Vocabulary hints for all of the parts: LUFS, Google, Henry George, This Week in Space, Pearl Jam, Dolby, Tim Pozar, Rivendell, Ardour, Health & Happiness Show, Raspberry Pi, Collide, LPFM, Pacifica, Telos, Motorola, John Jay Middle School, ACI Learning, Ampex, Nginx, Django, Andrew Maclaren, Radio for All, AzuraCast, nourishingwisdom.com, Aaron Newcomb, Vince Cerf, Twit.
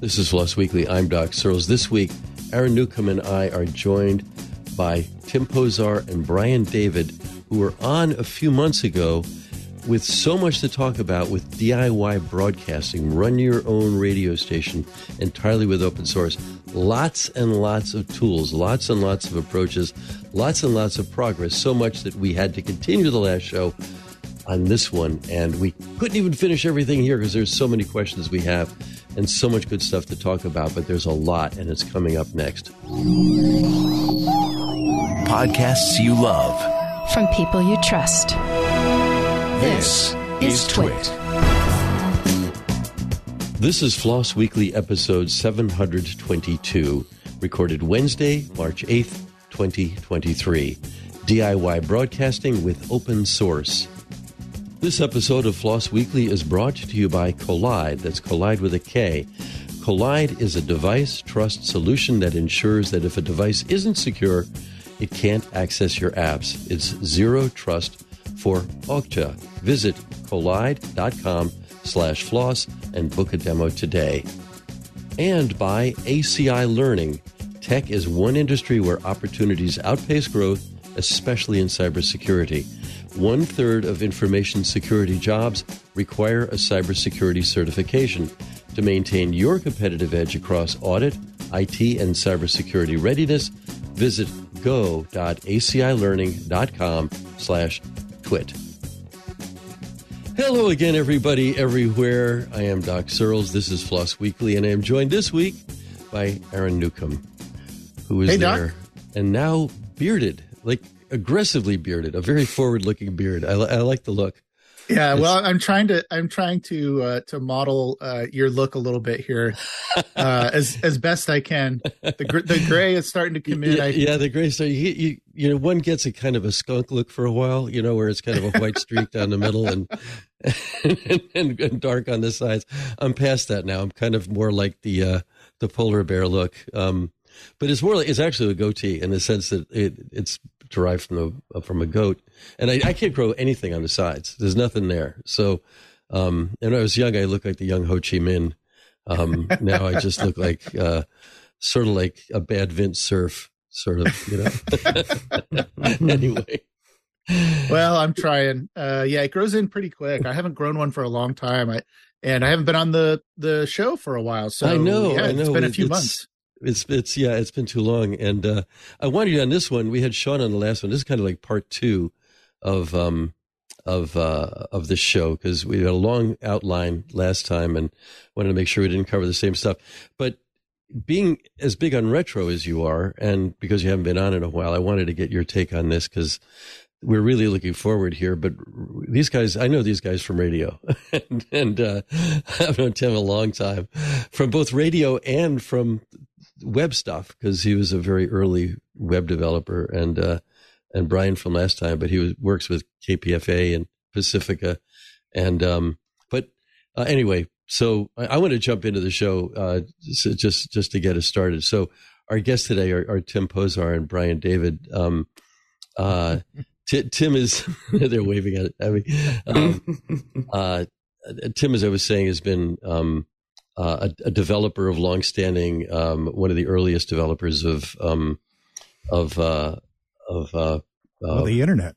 This is Floss Weekly. I'm Doc Searles. This week, Aaron Newcomb and I are joined by Tim Pozar and Brian David, who were on a few months ago with so much to talk about with DIY broadcasting. Run your own radio station entirely with open source. Lots and lots of tools, lots and lots of approaches, lots and lots of progress, so much that we had to continue the last show on this one, and we couldn't even finish everything here because there's so many questions we have and so much good stuff to talk about, but there's a lot, and it's coming up next. Podcasts you love from people you trust. This is Twit. This is Floss Weekly episode 722, recorded Wednesday, March 8th, 2023. DIY broadcasting with open source. This episode of Floss Weekly is brought to you by Collide. That's Collide with a K. Collide is a device trust solution that ensures that if a device isn't secure, it can't access your apps. It's zero trust for Okta. Visit collide.com/floss and book a demo today. And by ACI Learning. Tech is one industry where opportunities outpace growth, especially in cybersecurity. 1/3 of information security jobs require a cybersecurity certification. To maintain your competitive edge across audit, IT, and cybersecurity readiness, visit go.acilearning.com/twit. Hello again, everybody, everywhere. I am Doc Searles. This is Floss Weekly, and I am joined this week by Aaron Newcomb, who is Doc. And now bearded, like aggressively bearded, a very forward-looking beard. I like the look. Yeah, well, I'm trying to model your look a little bit here, as best I can. The gray is starting to come in. Yeah, the gray. So you know, one gets a kind of a skunk look for a while, you know, where it's kind of a white streak down the middle and dark on the sides. I'm past that now. I'm kind of more like the polar bear look. But it's more like, it's actually a goatee in the sense that it's derived from a goat, and I can't grow anything on the sides. There's nothing there. So, and when I was young, I looked like the young Ho Chi Minh. Now I just look like sort of like a bad Vince Cerf, sort of, you know. Anyway, well, I'm trying. Yeah, it grows in pretty quick. I haven't grown one for a long time. I haven't been on the show for a while. So I know. It's been a few months. It's been too long. And I wanted you on this one. We had Sean on the last one. This is kind of like part two of this show, because we had a long outline last time and wanted to make sure we didn't cover the same stuff. But being as big on retro as you are, and because you haven't been on in a while, I wanted to get your take on this, because we're really looking forward here. But these guys, I know these guys from radio, and I've known Tim a long time, from both radio and from web stuff, because he was a very early web developer, and Brian from last time, but he works with KPFA and Pacifica, but anyway, so I want to jump into the show just to get us started. So our guests today are Tim Pozar and Brian David. Tim is they're waving at it. I mean, Tim, as I was saying, has been a developer of longstanding, one of the earliest developers of the internet.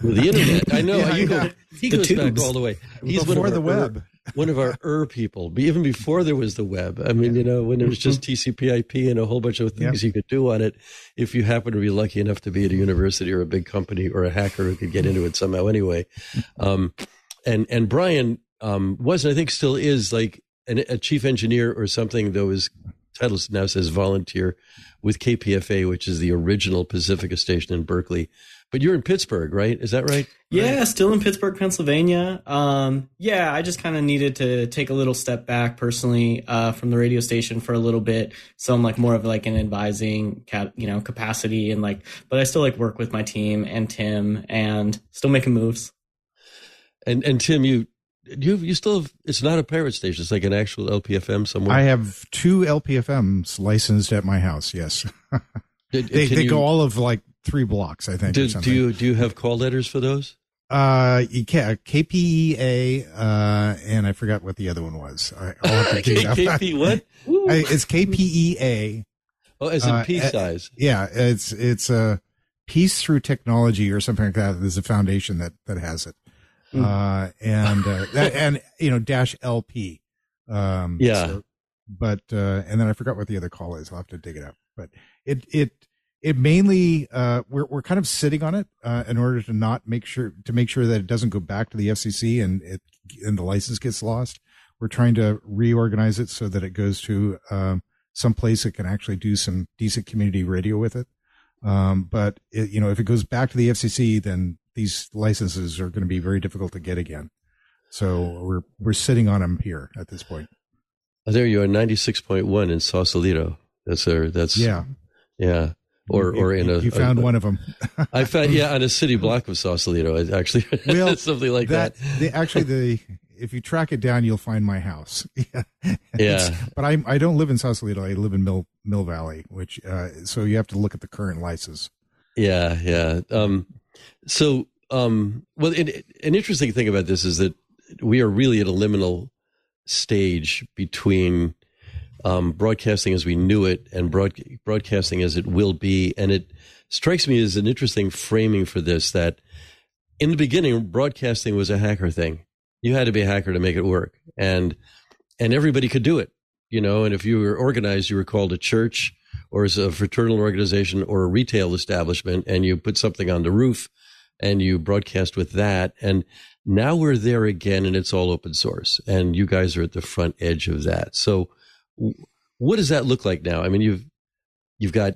The internet, I know. Yeah, he goes back all the way. He's before the web. One of our people, even before there was the web. I mean, you know, when there was just TCP/IP and a whole bunch of things you could do on it, if you happen to be lucky enough to be at a university or a big company or a hacker who could get into it somehow anyway. And Brian was, and I think still is, like a chief engineer or something, though his title now says volunteer with KPFA, which is the original Pacifica station in Berkeley. But you're in Pittsburgh, right? Is that right? Yeah, still in Pittsburgh, Pennsylvania. Yeah, I just kind of needed to take a little step back personally from the radio station for a little bit. So I'm like more of like an advising capacity, and like, but I still like work with my team and Tim and still making moves. And Tim, you still have, it's not a pirate station. It's like an actual LPFM somewhere. I have two LPFMs licensed at my house. Yes. They go all of like 3 blocks, I think. Do you have call letters for those? KPEA, and I forgot what the other one was. I'll have to do that. It's KPEA. Oh, as in peace size. Yeah, it's a Peace Through Technology or something like that. There's a foundation that has it. And you know, -LP. Yeah. So, but, and then I forgot what the other call is. I'll have to dig it up, but it mainly, we're kind of sitting on it, in order to not make sure that it doesn't go back to the FCC and the license gets lost. We're trying to reorganize it so that it goes to, some place that can actually do some decent community radio with it. But it, you know, if it goes back to the FCC, then these licenses are going to be very difficult to get again. So we're sitting on them here at this point. Oh, there you are, 96.1 in Sausalito. That's Or in a, you found one of them. I found on a city block of Sausalito. Actually, something like that. If you track it down, you'll find my house. But I don't live in Sausalito. I live in Mill Valley, which so you have to look at the current license. Yeah. Well, an interesting thing about this is that we are really at a liminal stage between broadcasting as we knew it and broadcasting as it will be. And it strikes me as an interesting framing for this, that in the beginning, broadcasting was a hacker thing. You had to be a hacker to make it work. And everybody could do it, you know, and if you were organized, you were called a church or as a fraternal organization or a retail establishment, and you put something on the roof and you broadcast with that. And now we're there again, and it's all open source, and you guys are at the front edge of that. So what does that look like now? I mean, you've got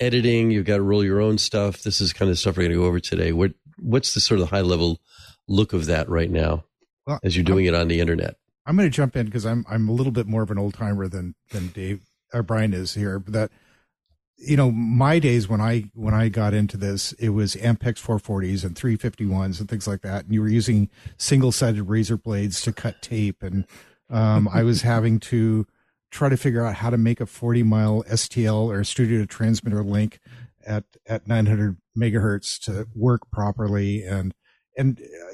editing, you've got to roll your own stuff. This is kind of the stuff we're going to go over today. What's the sort of high level look of that right now, as you're doing it on the internet? I'm going to jump in because I'm a little bit more of an old timer than Dave or Brian is here. But that, you know, my days when I got into this, it was Ampex 440s and 351s and things like that, and you were using single sided razor blades to cut tape, and I was having to try to figure out how to make a 40-mile STL or studio to transmitter link at 900 megahertz to work properly. And,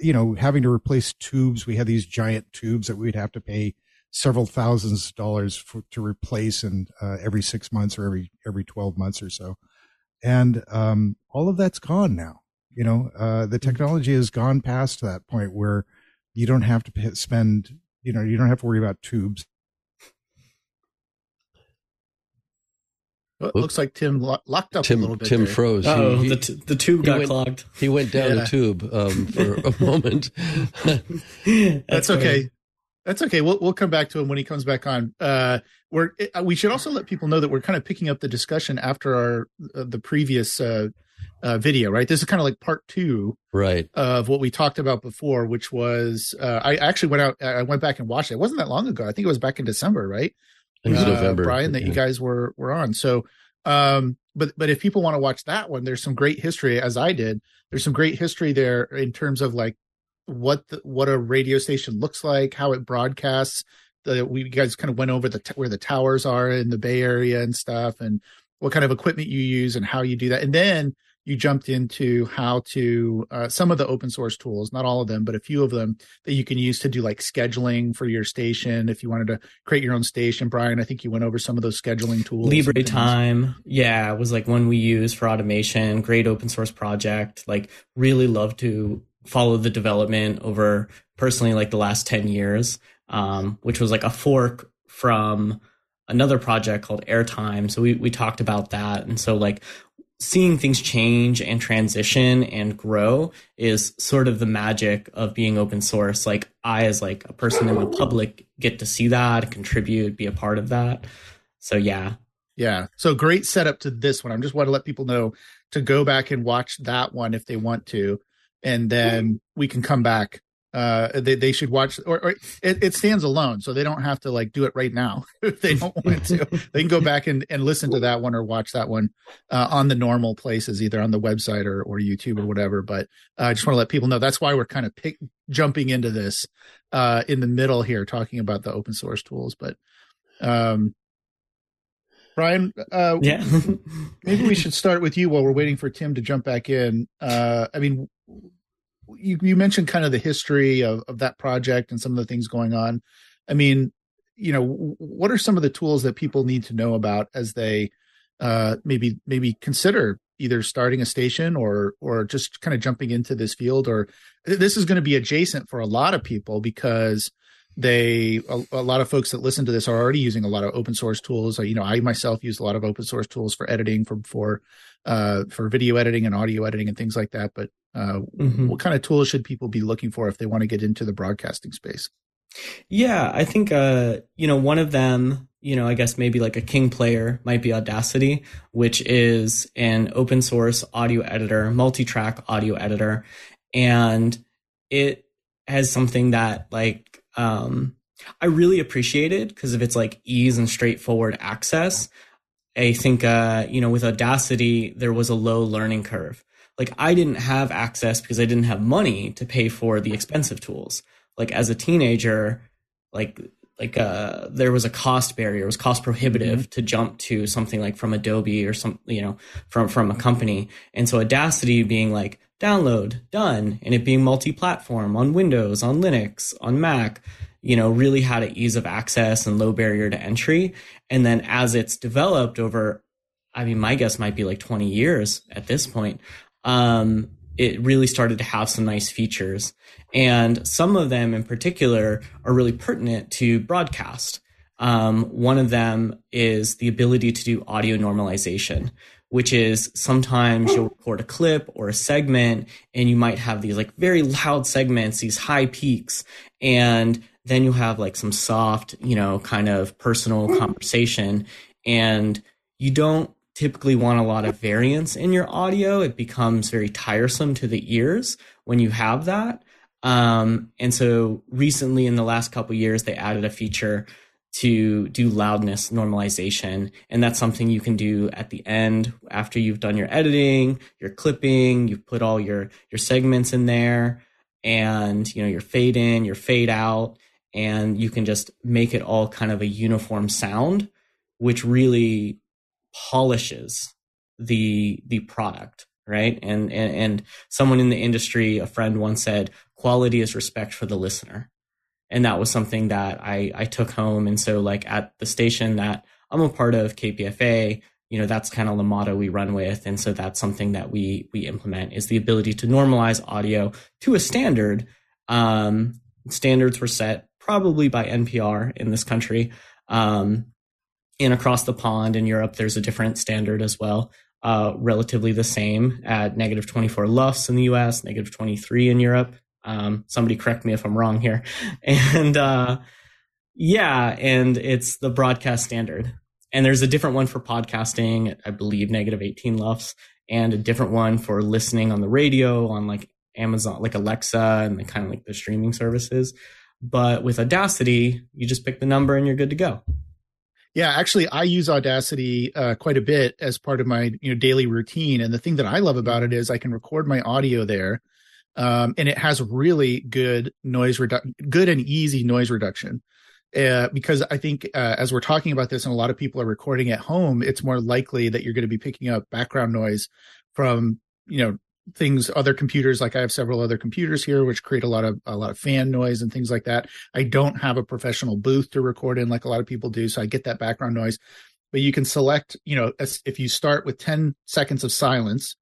you know, having to replace tubes, we had these giant tubes that we'd have to pay several thousands of dollars to replace and every 6 months or every 12 months or so. And all of that's gone now. You know, the technology has gone past that point where you don't have to you don't have to worry about tubes. Well, it looks like Tim locked up a little bit. Tim froze. Oh, the tube got clogged. He went down the tube for a moment. That's okay. Funny. That's okay. We'll come back to him when he comes back on. We should also let people know that we're kind of picking up the discussion after the previous video, right? This is kind of like part two, right, of what we talked about before, which was I actually went back and watched it. It wasn't that long ago. I think it was back in December, right? November, Brian, that you guys were on. So, but if people want to watch that one, there's some great history, as I did. There's some great history there in terms of like what a radio station looks like, how it broadcasts. We guys kind of went over where the towers are in the Bay Area and stuff, and what kind of equipment you use and how you do that. And then you jumped into how to some of the open source tools, not all of them, but a few of them that you can use to do like scheduling for your station. If you wanted to create your own station, Brian, I think you went over some of those scheduling tools. LibreTime, was like one we use for automation. Great open source project. Like, really love to follow the development over personally like the last 10 years, which was like a fork from another project called Airtime. So we talked about that. And so like, seeing things change and transition and grow is sort of the magic of being open source. Like, I, as like a person in the public, get to see that, contribute, be a part of that. So yeah. So great setup to this one. I just want to let people know to go back and watch that one if they want to, and then we can come back. They should watch, or it stands alone, so they don't have to like do it right now if they don't want to. They can go back and listen to that one or watch that one on the normal places, either on the website or YouTube or whatever. But I just want to let people know that's why we're kind of jumping into this in the middle here, talking about the open source tools. But Brian, maybe we should start with you while we're waiting for Tim to jump back in. I mean, you mentioned kind of the history of that project and some of the things going on. I mean, you know, what are some of the tools that people need to know about as they maybe consider either starting a station or just kind of jumping into this field? Or this is going to be adjacent for a lot of people because a lot of folks that listen to this are already using a lot of open source tools. You know, I myself use a lot of open source tools for editing, for video editing and audio editing and things like that. But what kind of tools should people be looking for if they want to get into the broadcasting space? Yeah, I think, you know, one of them, you know, I guess maybe like a king player might be Audacity, which is an open source audio editor, multi-track audio editor. And it has something that like I really appreciated because of its like ease and straightforward access. I think, you know, with Audacity, there was a low learning curve. Like I didn't have access because I didn't have money to pay for the expensive tools. Like as a teenager, like there was a cost barrier, it was cost prohibitive to jump to something like from Adobe or some, you know, from a company. And so Audacity being like download, done, and it being multi-platform on Windows, on Linux, on Mac, you know, really had an ease of access and low barrier to entry. And then as it's developed over, I mean, my guess might be like 20 years at this point, it really started to have some nice features. And some of them in particular are really pertinent to broadcast. One of them is the ability to do audio normalization, which is sometimes you'll record a clip or a segment and you might have these like very loud segments, these high peaks, and then you'll have like some soft, you know, kind of personal conversation. And you don't typically want a lot of variance in your audio. It becomes very tiresome to the ears when you have that. And so recently in the last couple of years, they added a feature to do loudness normalization. And that's something you can do at the end after you've done your editing, your clipping, you've put all your segments in there and, you know, your fade in, your fade out, and you can just make it all kind of a uniform sound, which really polishes the product, right? And someone in the industry, a friend once said, quality is respect for the listener. And that was something that I took home. And so like at the station that I'm a part of, KPFA, you know, that's kind of the motto we run with. And so that's something that we implement is the ability to normalize audio to a standard. Standards were set probably by NPR in this country. And across the pond in Europe, there's a different standard as well, relatively the same at negative 24 LUFS in the US, negative 23 in Europe. Somebody correct me if I'm wrong here. And and it's the broadcast standard. And there's a different one for podcasting, I believe, negative 18 LUFS, and a different one for listening on the radio, on like Amazon, like Alexa, and the kind of like the streaming services. But with Audacity, you just pick the number and you're good to go. Yeah, actually, I use Audacity quite a bit as part of my daily routine. And the thing that I love about it is I can record my audio there, and it has really good noise good and easy noise reduction. Because I think as we're talking about this, and a lot of people are recording at home, it's more likely that you're going to be picking up background noise from things, other computers. Like I have several other computers here, which create a lot of fan noise and things like that. I don't have a professional booth to record in like a lot of people do. So I get that background noise, but you can select, if you start with 10 seconds of silence,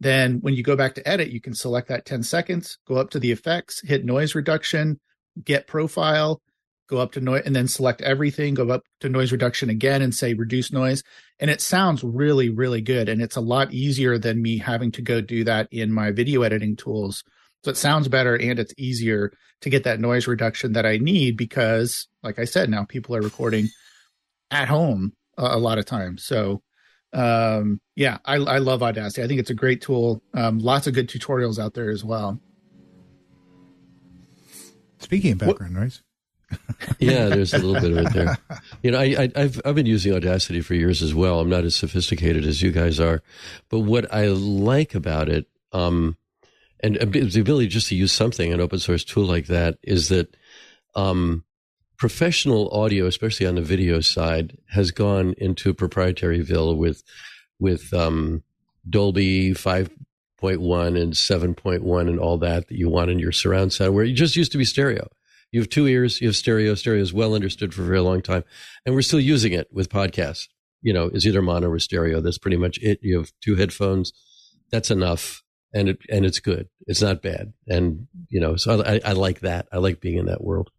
then when you go back to edit, you can select that 10 seconds, go up to the effects, hit noise reduction, get profile, go up to noise, and then select everything, go up to noise reduction again and say reduce noise. And it sounds really, really good. And it's a lot easier than me having to go do that in my video editing tools. So it sounds better and it's easier to get that noise reduction that I need because, like I said, now people are recording at home a lot of times. So I love Audacity. I think it's a great tool. Lots of good tutorials out there as well. Speaking of background noise. Yeah, there's a little bit of it there. I've been using Audacity for years as well. I'm not as sophisticated as you guys are, but what I like about it, and the ability just to use an open source tool like that, is that professional audio, especially on the video side, has gone into proprietaryville with Dolby 5 8.1 and 7.1 and all that that you want in your surround sound, where you just used to be stereo. You have two ears, you have stereo. Stereo is well understood for a very long time. And we're still using it with podcasts. You know, is either mono or stereo. That's pretty much it. You have two headphones. That's enough. And it's good. It's not bad. And, you know, so I like that. I like being in that world.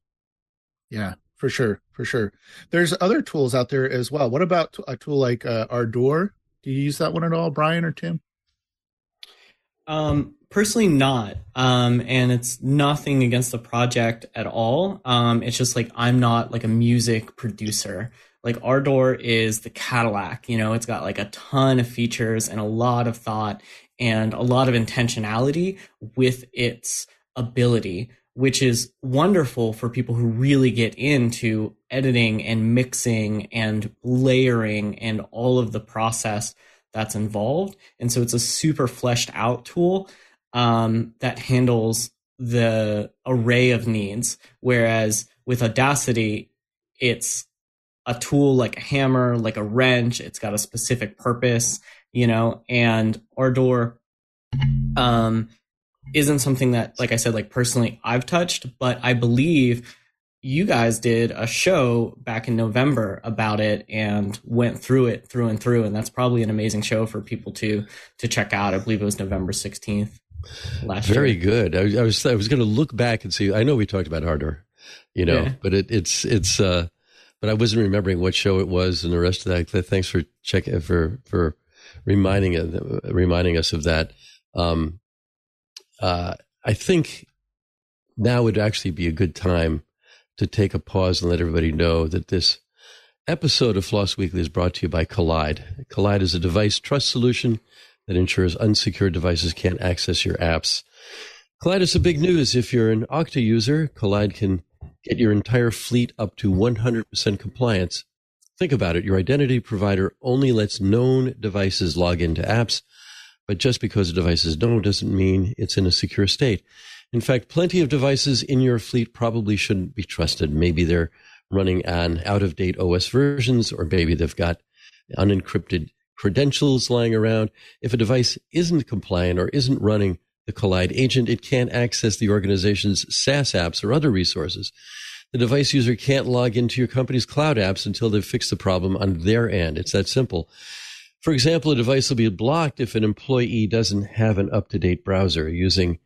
Yeah, for sure. For sure. There's other tools out there as well. What about a tool like Ardour? Do you use that one at all, Brian or Tim? Personally not. And it's nothing against the project at all. It's just like, I'm not like a music producer. Like Ardour is the Cadillac, you know, it's got like a ton of features and a lot of thought and a lot of intentionality with its ability, which is wonderful for people who really get into editing and mixing and layering and all of the process that's involved. And so it's a super fleshed out tool that handles the array of needs. Whereas with Audacity, it's a tool like a hammer, like a wrench. It's got a specific purpose, you know, and Ardour isn't something that, like I said, like personally I've touched, but I believe you guys did a show back in November about it and went through it through and through. And that's probably an amazing show for people to check out. I believe it was November 16th last year. Very good. I was going to look back and see, I know we talked about Ardour, you know, yeah. But it's but I wasn't remembering what show it was and the rest of that. Thanks for checking, for reminding us of that. I think now would actually be a good time to take a pause and let everybody know that this episode of Floss Weekly is brought to you by Collide. Collide is a device trust solution that ensures unsecured devices can't access your apps. Collide is the big news. If you're an Okta user, Collide can get your entire fleet up to 100% compliance. Think about it. Your identity provider only lets known devices log into apps, but just because the devices don't doesn't mean it's in a secure state. In fact, plenty of devices in your fleet probably shouldn't be trusted. Maybe they're running on out-of-date OS versions, or maybe they've got unencrypted credentials lying around. If a device isn't compliant or isn't running the Collide agent, it can't access the organization's SaaS apps or other resources. The device user can't log into your company's cloud apps until they've fixed the problem on their end. It's that simple. For example, a device will be blocked if an employee doesn't have an up-to-date browser. Using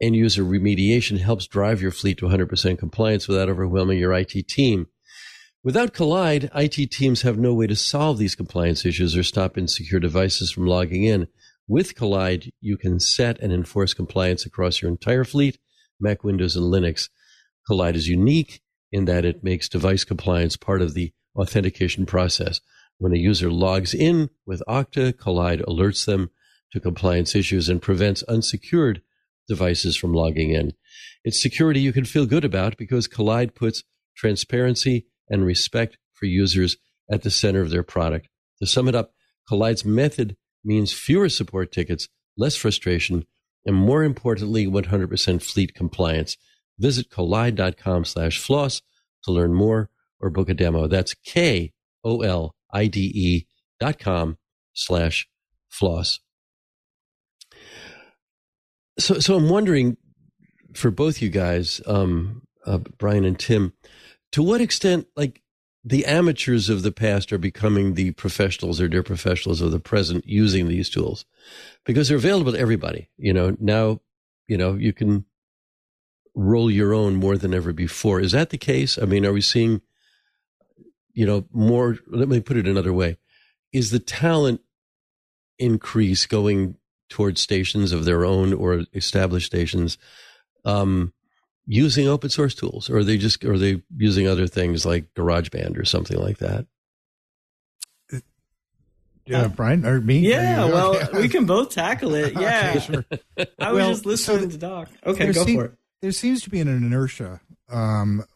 end-user remediation helps drive your fleet to 100% compliance without overwhelming your IT team. Without Collide, IT teams have no way to solve these compliance issues or stop insecure devices from logging in. With Collide, you can set and enforce compliance across your entire fleet, Mac, Windows, and Linux. Collide is unique in that it makes device compliance part of the authentication process. When a user logs in with Okta, Collide alerts them to compliance issues and prevents unsecured devices from logging in. It's security you can feel good about because Collide puts transparency and respect for users at the center of their product. To sum it up, Collide's method means fewer support tickets, less frustration, and more importantly, 100% fleet compliance. Visit collide.com/floss to learn more or book a demo. That's KOLIDE.com/floss. So I'm wondering, for both you guys, Brian and Tim, to what extent, like, the amateurs of the past are becoming the professionals or near professionals of the present using these tools, because they're available to everybody. You know, now, you know, you can roll your own more than ever before. Is that the case? I mean, are we seeing, you know, more? Let me put it another way: is the talent increase going towards stations of their own or established stations using open source tools, or are they using other things like GarageBand or something like that? Yeah, Brian or me? Yeah, well, we can both tackle it. Yeah, okay, sure. I was just listening to Doc. Okay, go for it. There seems to be an inertia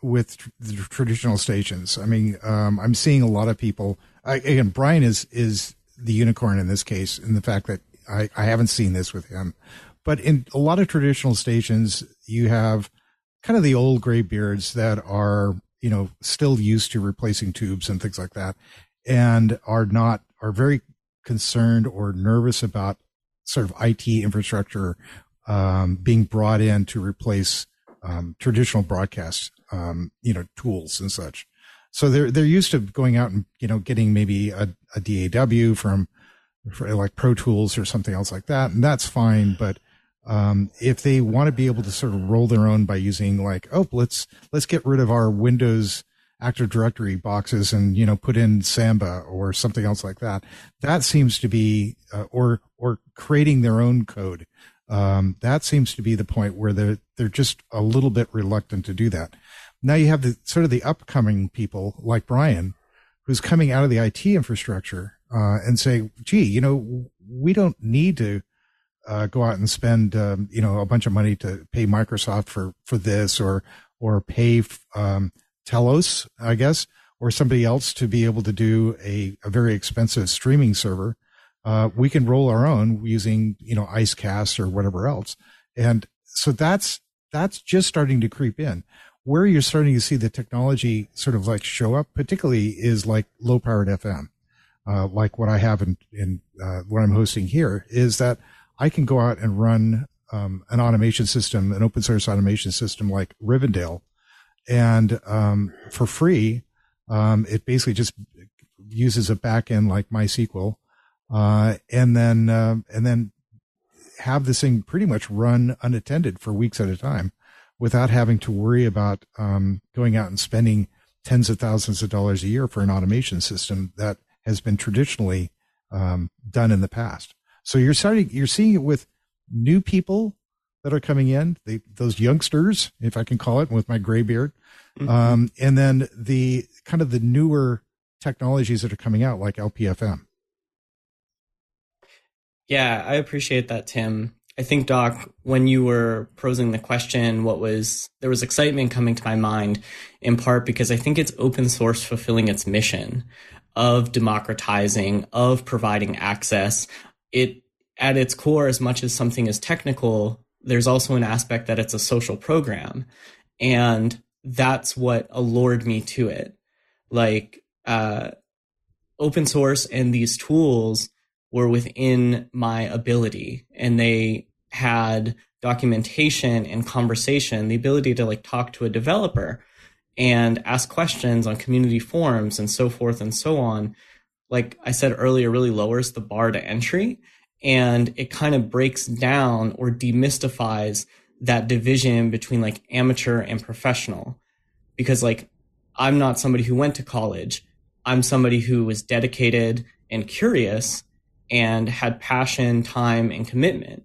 with the traditional stations. I mean, I'm seeing a lot of people. Again, Brian is the unicorn in this case, in the fact that I haven't seen this with him, but in a lot of traditional stations, you have kind of the old gray beards that are, you know, still used to replacing tubes and things like that, and are very concerned or nervous about sort of IT infrastructure being brought in to replace traditional broadcast, tools and such. So they're used to going out and, getting maybe a DAW for like Pro Tools or something else like that. And that's fine. But if they want to be able to sort of roll their own by using like, oh, let's get rid of our Windows Active Directory boxes and, put in Samba or something else like that. That seems to be, or creating their own code. That seems to be the point where they're just a little bit reluctant to do that. Now you have the sort of the upcoming people like Brian, who's coming out of the IT infrastructure, and say, gee, we don't need to, go out and spend, a bunch of money to pay Microsoft for this or pay, Telos, I guess, or somebody else to be able to do a very expensive streaming server. We can roll our own using, Icecast or whatever else. And so that's just starting to creep in. Where you're starting to see the technology sort of like show up, particularly is like low powered FM, like what I have in what I'm hosting here, is that I can go out and run, an automation system, an open source automation system like Rivendell. And, for free, it basically just uses a backend like MySQL, and then have this thing pretty much run unattended for weeks at a time without having to worry about, going out and spending tens of thousands of dollars a year for an automation system that has been traditionally, done in the past. So you're seeing it with new people that are coming in, those youngsters, if I can call it, with my gray beard. Mm-hmm. And then the kind of the newer technologies that are coming out, like LPFM. Yeah, I appreciate that, Tim. I think, Doc, when you were posing the question, there was excitement coming to my mind, in part because I think it's open source fulfilling its mission of democratizing, of providing access. It, at its core, as much as something is technical, there's also an aspect that it's a social program, and that's what allured me to it. Like, open source and these tools were within my ability, and they had documentation and conversation, the ability to like talk to a developer and ask questions on community forums and so forth and so on. Like I said earlier, really lowers the bar to entry. And it kind of breaks down or demystifies that division between like amateur and professional, because like I'm not somebody who went to college. I'm somebody who was dedicated and curious and had passion, time, and commitment,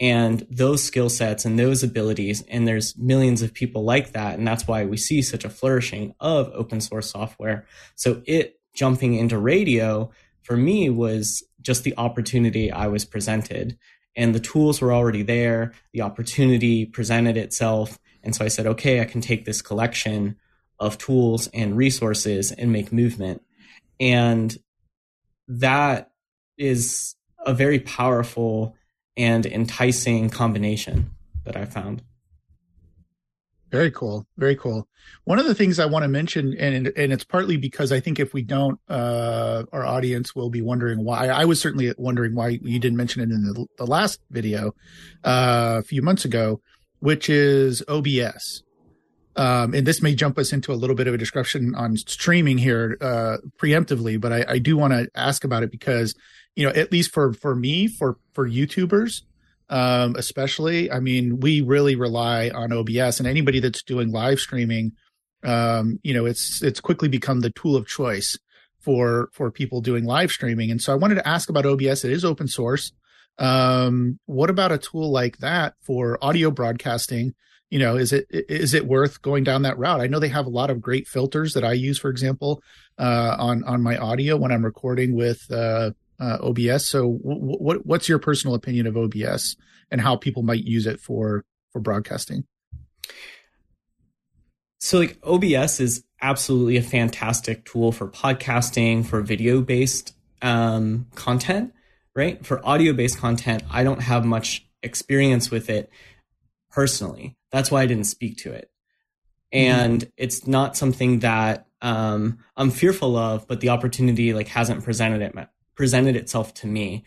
and those skill sets and those abilities. And there's millions of people like that. And that's why we see such a flourishing of open source software. So it jumping into radio for me was just the opportunity I was presented, and the tools were already there. The opportunity presented itself. And so I said, okay, I can take this collection of tools and resources and make movement. And that is a very powerful and enticing combination that I found. Very cool. Very cool. One of the things I want to mention, and it's partly because I think if we don't, our audience will be wondering why. I was certainly wondering why you didn't mention it in the last video a few months ago, which is OBS. And this may jump us into a little bit of a discussion on streaming here preemptively, but I do want to ask about it because, at least for me, for YouTubers, especially, I mean, we really rely on OBS, and anybody that's doing live streaming, it's quickly become the tool of choice for people doing live streaming. And so I wanted to ask about OBS. It is open source. What about a tool like that for audio broadcasting? Is it worth going down that route? I know they have a lot of great filters that I use, for example, on my audio when I'm recording with, OBS. So what's your personal opinion of OBS and how people might use it for broadcasting? So like OBS is absolutely a fantastic tool for podcasting, for video-based content, right? For audio-based content, I don't have much experience with it personally. That's why I didn't speak to it. And it's not something that I'm fearful of, but the opportunity like hasn't presented itself to me.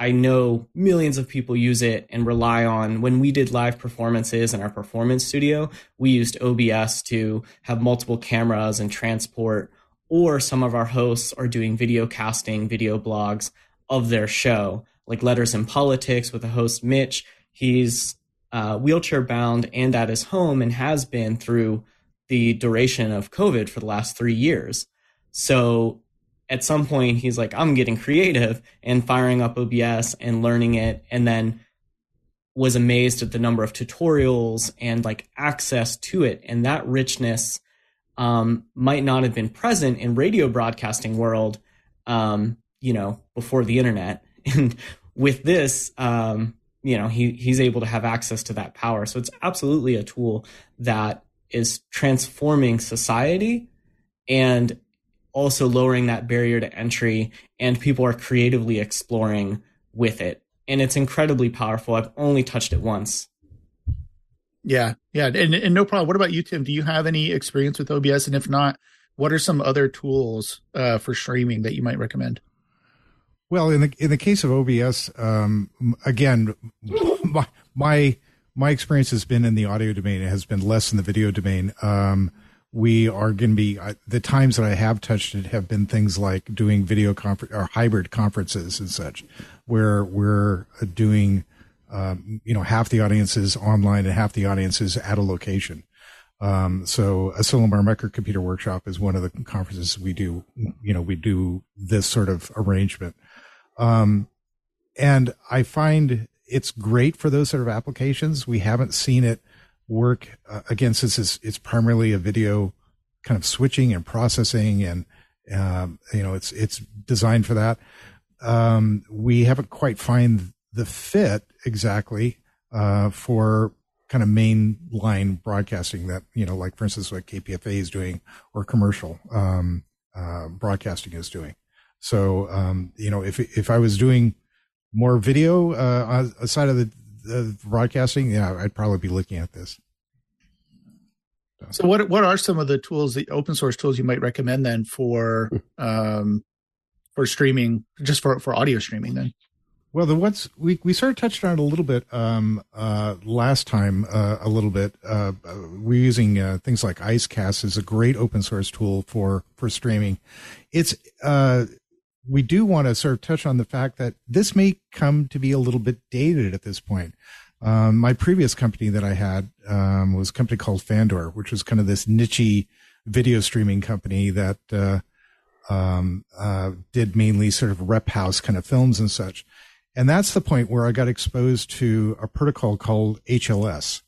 I know millions of people use it and rely on. When we did live performances in our performance studio, we used OBS to have multiple cameras and transport, or some of our hosts are doing video casting, video blogs of their show, like Letters in Politics with the host Mitch. He's wheelchair bound and at his home and has been through the duration of COVID for the last 3 years. So at some point, he's like, I'm getting creative, and firing up OBS and learning it, and then was amazed at the number of tutorials and like access to it. And that richness might not have been present in radio broadcasting world, you know, before the internet. And with this, you know, he's able to have access to that power. So it's absolutely a tool that is transforming society and also lowering that barrier to entry, and people are creatively exploring with it. And it's incredibly powerful. I've only touched it once. Yeah. Yeah. And no problem. What about you, Tim? Do you have any experience with OBS? And if not, what are some other tools for streaming that you might recommend? Well, in the case of OBS, again, my experience has been in the audio domain. It has been less in the video domain. We are going to be, the times that I have touched it have been things like doing video conference or hybrid conferences and such, where we're doing, you know, half the audience is online and half the audience is at a location. So a Solimar Microcomputer Workshop is one of the conferences we do, you know, we do this sort of arrangement. And I find it's great for those sort of applications. We haven't seen it work again, since it's primarily a video kind of switching and processing, and you know, it's designed for that. We haven't quite find the fit exactly for kind of mainline broadcasting that, you know, like for instance what KPFA is doing or commercial broadcasting is doing. So you know, if I was doing more video outside of the broadcasting, yeah, I'd probably be looking at this. So what are some of the tools, the open source tools you might recommend then for streaming, just for audio streaming then? Well, the ones we sort of touched on it a little bit last time, a little bit. We're using things like Icecast is a great open source tool for streaming. It's we do want to sort of touch on the fact that this may come to be a little bit dated at this point. My previous company that I had was a company called Fandor, which was kind of this niche video streaming company that did mainly sort of rep house kind of films and such. And that's the point where I got exposed to a protocol called HLS,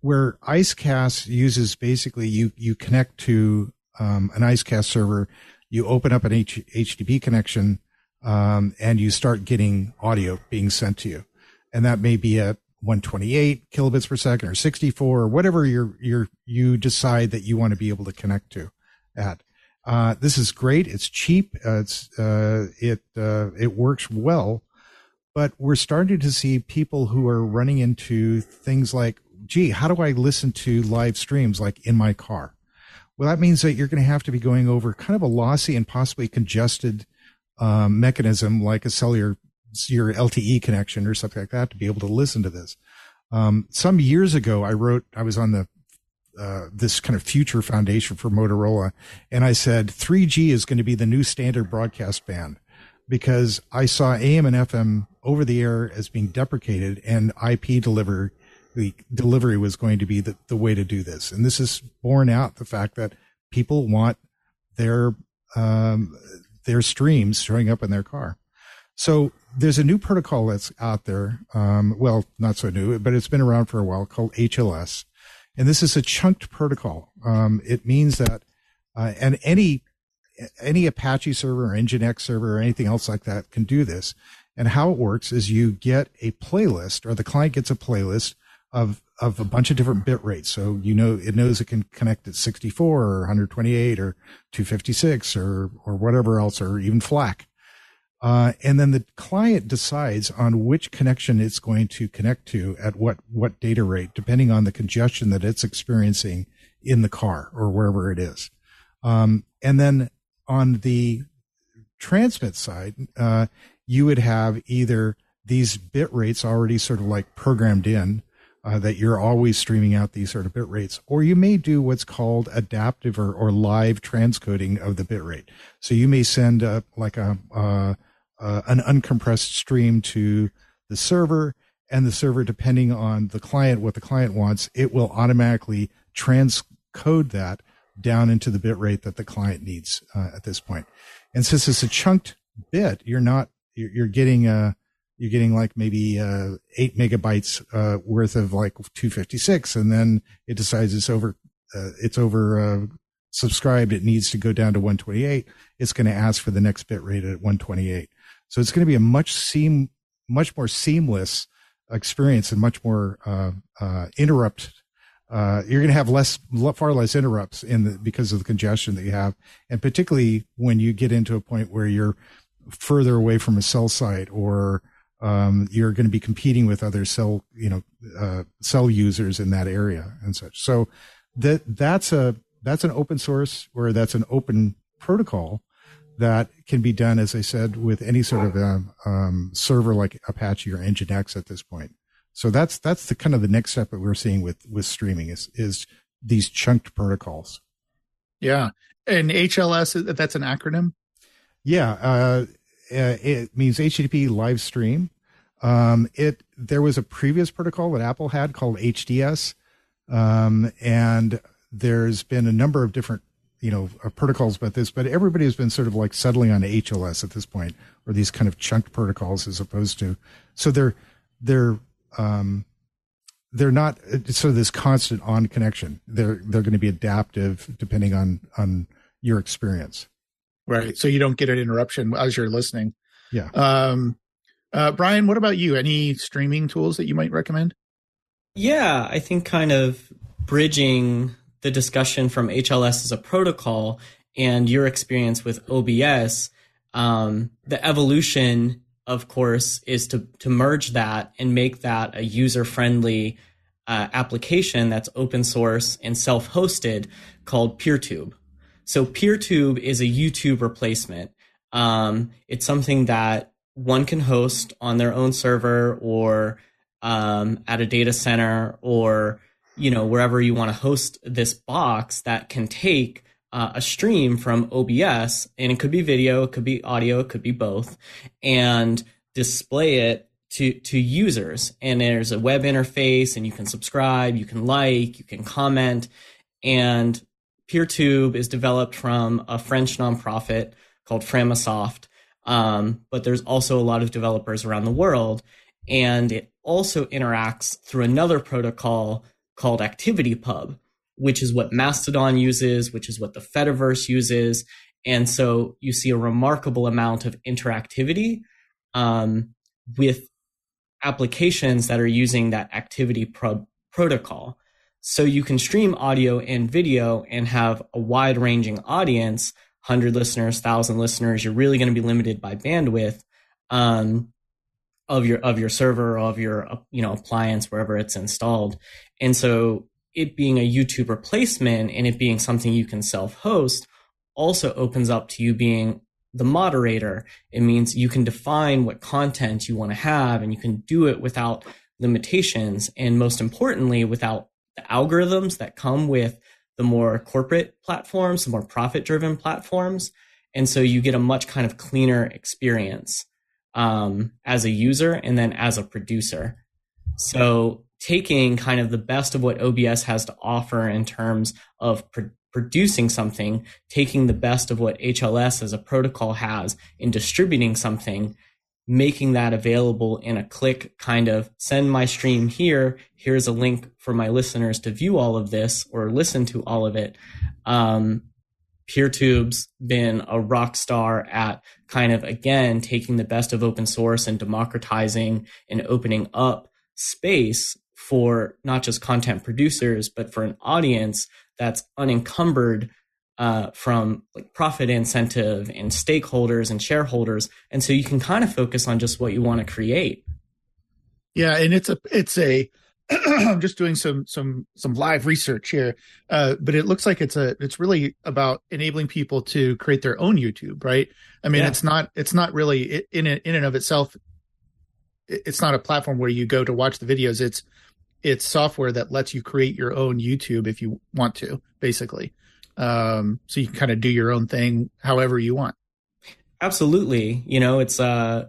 where Icecast uses basically you connect to an Icecast server. You open up an HTTP connection, and you start getting audio being sent to you. And that may be at 128 kilobits per second or 64 or whatever you decide that you want to be able to connect to at. This is great. It's cheap. It works well, but we're starting to see people who are running into things like, gee, how do I listen to live streams like in my car? Well, that means that you're going to have to be going over kind of a lossy and possibly congested mechanism like a cellular, your LTE connection or something like that to be able to listen to this. Some years ago, I was on the this kind of future foundation for Motorola, and I said 3G is going to be the new standard broadcast band, because I saw AM and FM over the air as being deprecated, and IP delivery. The delivery was going to be the way to do this. And this is borne out the fact that people want their streams showing up in their car. So there's a new protocol that's out there. Well, not so new, but it's been around for a while, called HLS. And this is a chunked protocol. It means that, and any Apache server or Nginx server or anything else like that can do this. And how it works is you get a playlist, or the client gets a playlist of a bunch of different bit rates. So, you know, it knows it can connect at 64 or 128 or 256 or whatever else, or even FLAC. And then the client decides on which connection it's going to connect to at what data rate, depending on the congestion that it's experiencing in the car or wherever it is. And then on the transmit side, you would have either these bit rates already sort of like programmed in, that you're always streaming out these sort of bit rates, or you may do what's called adaptive or live transcoding of the bit rate. So you may send an uncompressed stream to the server, and the server, depending on the client, what the client wants, it will automatically transcode that down into the bit rate that the client needs at this point. And since it's a chunked bit, you're getting like maybe 8 megabytes worth of like 256, and then it decides it's over subscribed. It needs to go down to 128. It's going to ask for the next bit rate at 128. So it's going to be a much more seamless experience and much more interrupt. You're going to have far less interrupts because of the congestion that you have, and particularly when you get into a point where you're further away from a cell site, or you're going to be competing with other cell users in that area and such. So that's an open source, or that's an open protocol that can be done, as I said, with any sort of server like Apache or Nginx at this point. So that's the kind of the next step that we're seeing with streaming is these chunked protocols. Yeah, and HLS, that's an acronym. Yeah, it means HTTP live stream. There was a previous protocol that Apple had called HDS, and there's been a number of different protocols about this, but everybody has been sort of like settling on HLS at this point, or these kind of chunked protocols, as opposed to they're not sort of this constant on connection. They're going to be adaptive depending on your experience. Right. So you don't get an interruption as you're listening. Yeah. Brian, what about you? Any streaming tools that you might recommend? Yeah, I think kind of bridging the discussion from HLS as a protocol and your experience with OBS, the evolution, of course, is to merge that and make that a user-friendly application that's open source and self-hosted called PeerTube. So PeerTube is a YouTube replacement. It's something that one can host on their own server or at a data center or, wherever you want to host this box that can take a stream from OBS. And it could be video, it could be audio, it could be both, and display it to users. And there's a web interface, and you can subscribe, you can like, you can comment. And PeerTube is developed from a French nonprofit called Framasoft, but there's also a lot of developers around the world, and it also interacts through another protocol called ActivityPub, which is what Mastodon uses, which is what the Fediverse uses, and so you see a remarkable amount of interactivity with applications that are using that ActivityPub protocol. So you can stream audio and video and have a wide-ranging audience, 100 listeners, 1,000 listeners. You're really going to be limited by bandwidth of your server, of your appliance, wherever it's installed. And so it being a YouTube replacement and it being something you can self-host also opens up to you being the moderator. It means you can define what content you want to have, and you can do it without limitations, and most importantly, without the algorithms that come with the more corporate platforms, the more profit-driven platforms. And so you get a much kind of cleaner experience as a user and then as a producer. So taking kind of the best of what OBS has to offer in terms of producing something, taking the best of what HLS as a protocol has in distributing something, making that available in a click, kind of send my stream here. Here's a link for my listeners to view all of this or listen to all of it. PeerTube's been a rock star at kind of, again, taking the best of open source and democratizing and opening up space for not just content producers, but for an audience that's unencumbered from like profit incentive and stakeholders and shareholders. And so you can kind of focus on just what you want to create. Yeah. And it's a I'm just doing some live research here, but it looks like it's really about enabling people to create their own YouTube, right? I mean, it's not really in and of itself. It's not a platform where you go to watch the videos. It's software that lets you create your own YouTube if you want to, basically. So you can kind of do your own thing however you want. Absolutely. You know, and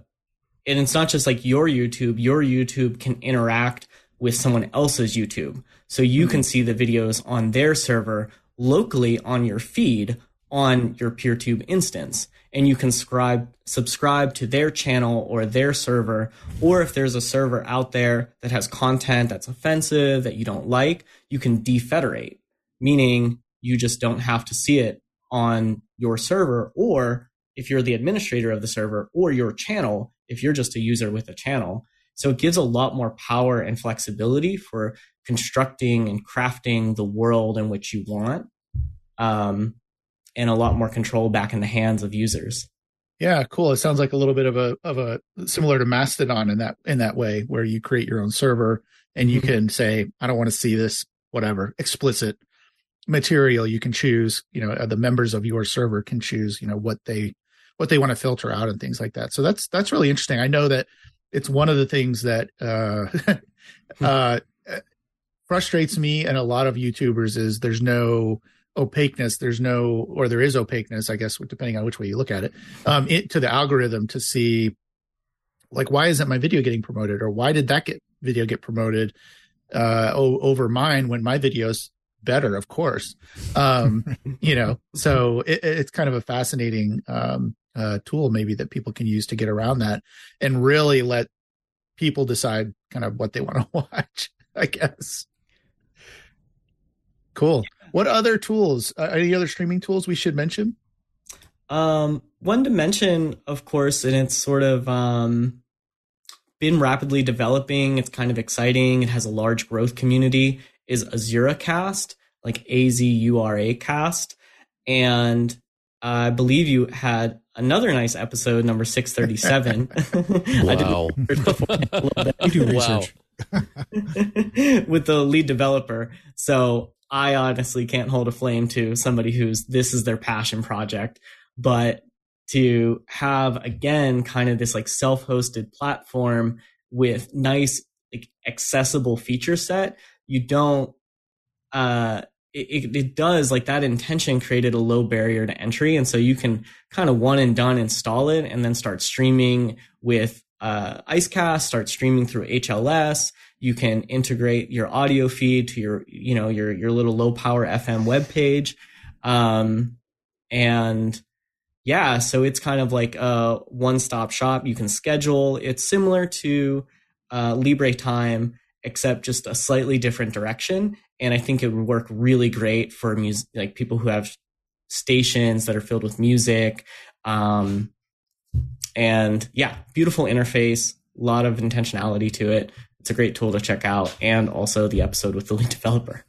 it's not just like your YouTube. Your YouTube can interact with someone else's YouTube. So you can see the videos on their server locally on your feed on your PeerTube instance. And you can subscribe to their channel or their server. Or if there's a server out there that has content that's offensive, that you don't like, you can defederate, meaning you just don't have to see it on your server. Or if you're the administrator of the server or your channel, if you're just a user with a channel. So it gives a lot more power and flexibility for constructing and crafting the world in which you want, and a lot more control back in the hands of users. Yeah, cool. It sounds like a little bit of a similar to Mastodon in that way, where you create your own server and you can say, I don't want to see this, whatever, explicit material. You can choose, you know, the members of your server can choose, you know, what they want to filter out and things like that. So that's really interesting. I know that it's one of the things that frustrates me and a lot of YouTubers is there's no opaqueness. There is opaqueness, I guess, depending on which way you look at it, to the algorithm to see, like, why isn't my video getting promoted? Or why did that video get promoted over mine when my video's better, of course. You know, so it's kind of a fascinating tool maybe that people can use to get around that and really let people decide kind of what they want to watch, I guess. Cool. What other tools, any other streaming tools we should mention? One to mention, of course, and it's sort of been rapidly developing. It's kind of exciting. It has a large growth community, is Azuracast, like Azuracast. And I believe you had another nice episode, number 637. Wow. I did before. I love that. You do research. Wow. With the lead developer. So I honestly can't hold a flame to somebody this is their passion project. But to have, again, kind of this like self-hosted platform with nice, like, accessible feature set, you don't, it does, like, that intention created a low barrier to entry. And so you can kind of one and done install it and then start streaming with Icecast, start streaming through HLS. You can integrate your audio feed to your, you know, your little low power FM webpage. And yeah, so it's kind of like a one-stop shop. You can schedule. It's similar to LibreTime, except just a slightly different direction. And I think it would work really great for music, like people who have stations that are filled with music. And yeah, beautiful interface, a lot of intentionality to it. It's a great tool to check out, and also the episode with the lead developer.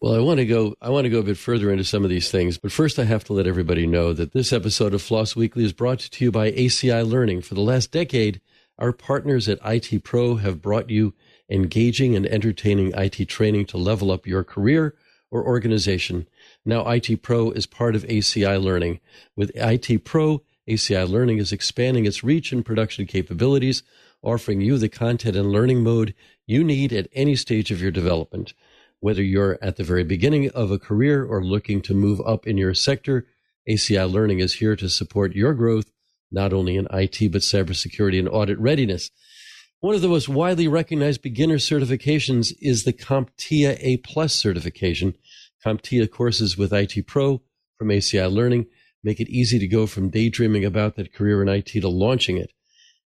Well, I want to go a bit further into some of these things, but first I have to let everybody know that this episode of Floss Weekly is brought to you by ACI Learning. For the last decade, our partners at IT Pro have brought you engaging and entertaining IT training to level up your career or organization. Now IT Pro is part of ACI Learning. With IT Pro, ACI Learning is expanding its reach and production capabilities, offering you the content and learning mode you need at any stage of your development. Whether you're at the very beginning of a career or looking to move up in your sector, ACI Learning is here to support your growth, not only in IT, but cybersecurity and audit readiness. One of the most widely recognized beginner certifications is the CompTIA A+ certification. CompTIA courses with IT Pro from ACI Learning make it easy to go from daydreaming about that career in IT to launching it.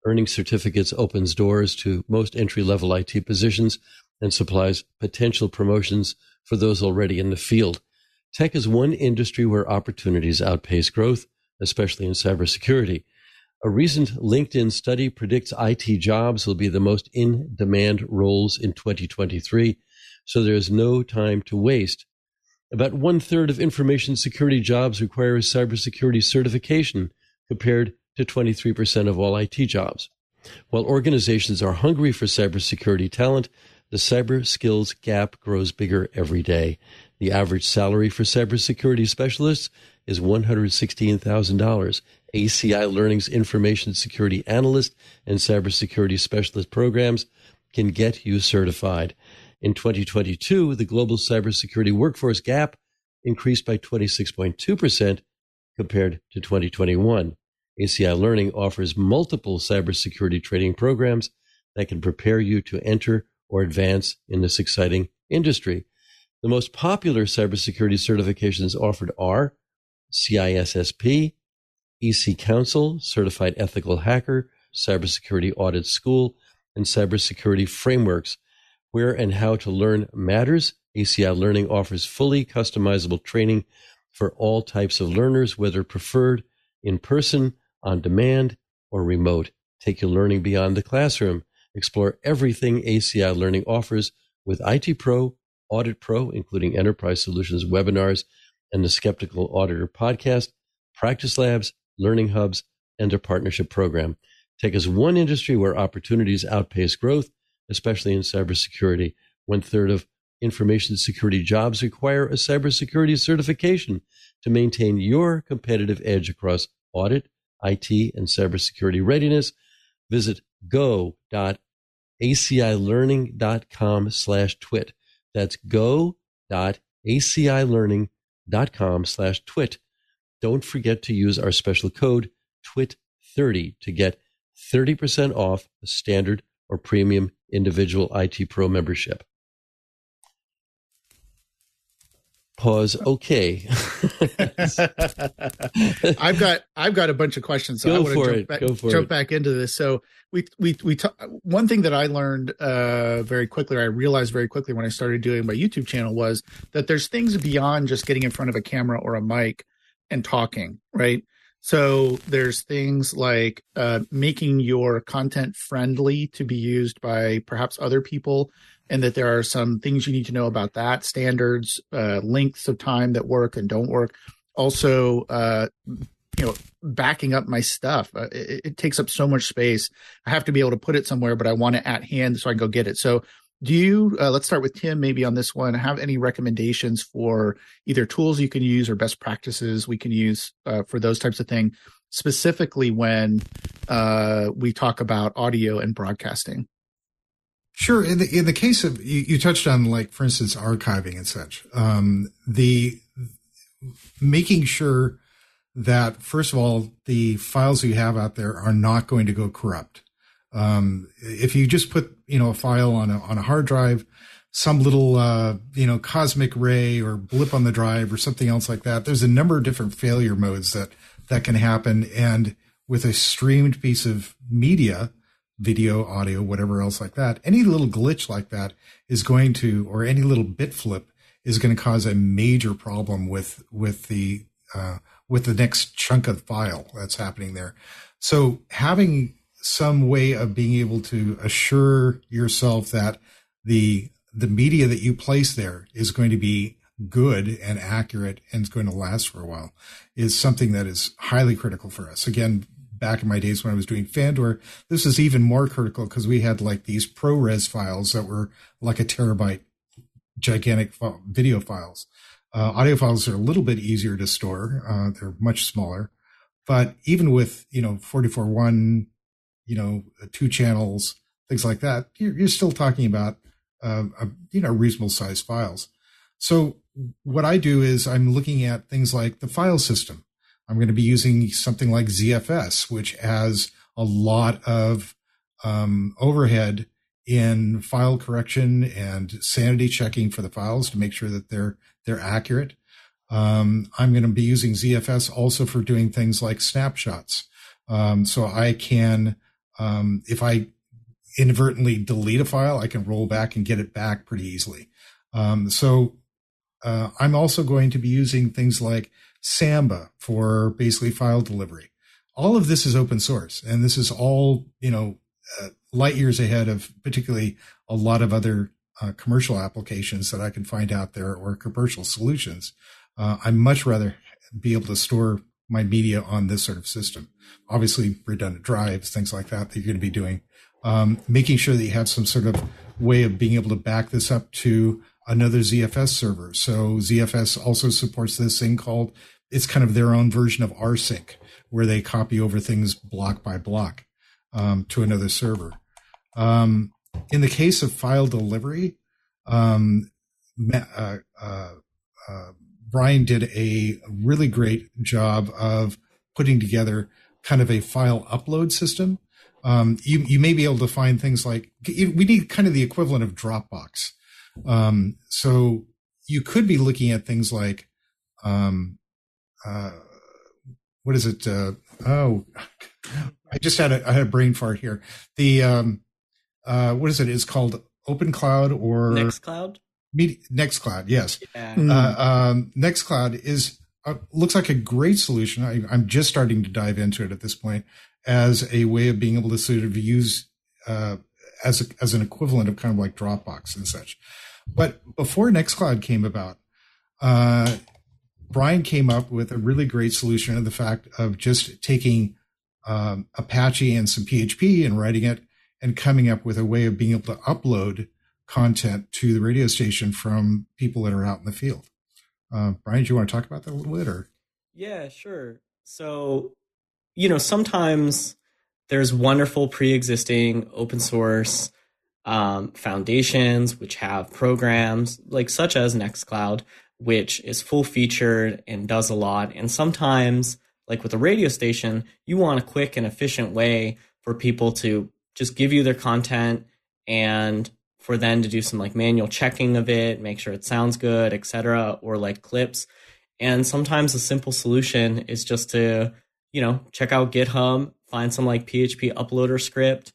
Earning certificates opens doors to most entry-level IT positions and supplies potential promotions for those already in the field. Tech is one industry where opportunities outpace growth, especially in cybersecurity. A recent LinkedIn study predicts IT jobs will be the most in-demand roles in 2023, so there is no time to waste. About one-third of information security jobs require a cybersecurity certification, compared to 23% of all IT jobs. While organizations are hungry for cybersecurity talent, the cyber skills gap grows bigger every day. The average salary for cybersecurity specialists is $116,000. ACI Learning's Information Security Analyst and Cybersecurity Specialist programs can get you certified. In 2022, the global cybersecurity workforce gap increased by 26.2% compared to 2021. ACI Learning offers multiple cybersecurity training programs that can prepare you to enter or advance in this exciting industry. The most popular cybersecurity certifications offered are CISSP, EC Council, Certified Ethical Hacker, Cybersecurity Audit School, and Cybersecurity Frameworks. Where and how to learn matters. ACI Learning offers fully customizable training for all types of learners, whether preferred in person, on demand, or remote. Take your learning beyond the classroom. Explore everything ACI Learning offers with IT Pro, Audit Pro, including Enterprise Solutions webinars and the Skeptical Auditor podcast, practice labs, learning hubs, and their partnership program. Tech is one industry where opportunities outpace growth, especially in cybersecurity. 1/3 of information security jobs require a cybersecurity certification to maintain your competitive edge across audit, IT, and cybersecurity readiness. Visit go.acilearning.com/twit. That's go.acilearning.com/twit. Don't forget to use our special code TWIT30 to get 30% off the standard or premium individual IT Pro membership. Pause. Okay. I've got a bunch of questions. So go I want to jump back into this. So one thing that I learned very quickly, or I realized very quickly when I started doing my YouTube channel, was that there's things beyond just getting in front of a camera or a mic and talking, right? So there's things like making your content friendly to be used by perhaps other people, and that there are some things you need to know about that, standards, lengths of time that work and don't work. Also, backing up my stuff. It takes up so much space. I have to be able to put it somewhere, but I want it at hand so I can go get it. So do you, let's start with Tim maybe on this one, have any recommendations for either tools you can use or best practices we can use for those types of things, specifically when we talk about audio and broadcasting? Sure. In the case of, you touched on, like, for instance, archiving and such, the making sure that, first of all, the files you have out there are not going to go corrupt. If you just put, a file on a hard drive, some little, cosmic ray or blip on the drive or something else like that, there's a number of different failure modes that can happen. And with a streamed piece of media, video, audio, whatever else like that, any little glitch like that is going to, or any little bit flip is going to cause a major problem with the next chunk of file that's happening there. So having some way of being able to assure yourself that the media that you place there is going to be good and accurate and is going to last for a while is something that is highly critical for us. Again, back in my days when I was doing Fandor, this is even more critical because we had like these ProRes files that were like a terabyte gigantic video files. Audio files are a little bit easier to store. They're much smaller, but even with, 44.1, two channels, things like that, you're still talking about, reasonable size files. So what I do is I'm looking at things like the file system. I'm going to be using something like ZFS, which has a lot of overhead in file correction and sanity checking for the files to make sure that they're accurate. I'm going to be using ZFS also for doing things like snapshots. So I can, if I inadvertently delete a file, I can roll back and get it back pretty easily. So I'm also going to be using things like Samba for basically file delivery. All of this is open source, and this is all, light years ahead of particularly a lot of other commercial applications that I can find out there, or commercial solutions. I'd much rather be able to store my media on this sort of system. Obviously, redundant drives, things like that you're going to be doing. Making sure that you have some sort of way of being able to back this up to another ZFS server. So ZFS also supports this thing called, it's kind of their own version of rsync, where they copy over things block by block to another server. In the case of file delivery, Brian did a really great job of putting together kind of a file upload system. You may be able to find things like, we need kind of the equivalent of Dropbox. So you could be looking at things like, what is it? I just had a brain fart here. The, what is it? It's called OpenCloud or NextCloud. NextCloud, yes. Yeah. NextCloud is looks like a great solution. I'm just starting to dive into it at this point as a way of being able to sort of use as an equivalent of kind of like Dropbox and such. But before NextCloud came about, Brian came up with a really great solution of the fact of just taking Apache and some PHP and writing it and coming up with a way of being able to upload content to the radio station from people that are out in the field. Brian, do you want to talk about that a little bit? Or? Yeah, sure. So, you know, sometimes there's wonderful pre-existing open source foundations which have programs like such as NextCloud, which is full featured and does a lot. And sometimes, like with a radio station, you want a quick and efficient way for people to just give you their content and for them to do some like manual checking of it, make sure it sounds good, etc., or like clips. And sometimes a simple solution is just to, you know, check out GitHub, find some like PHP uploader script,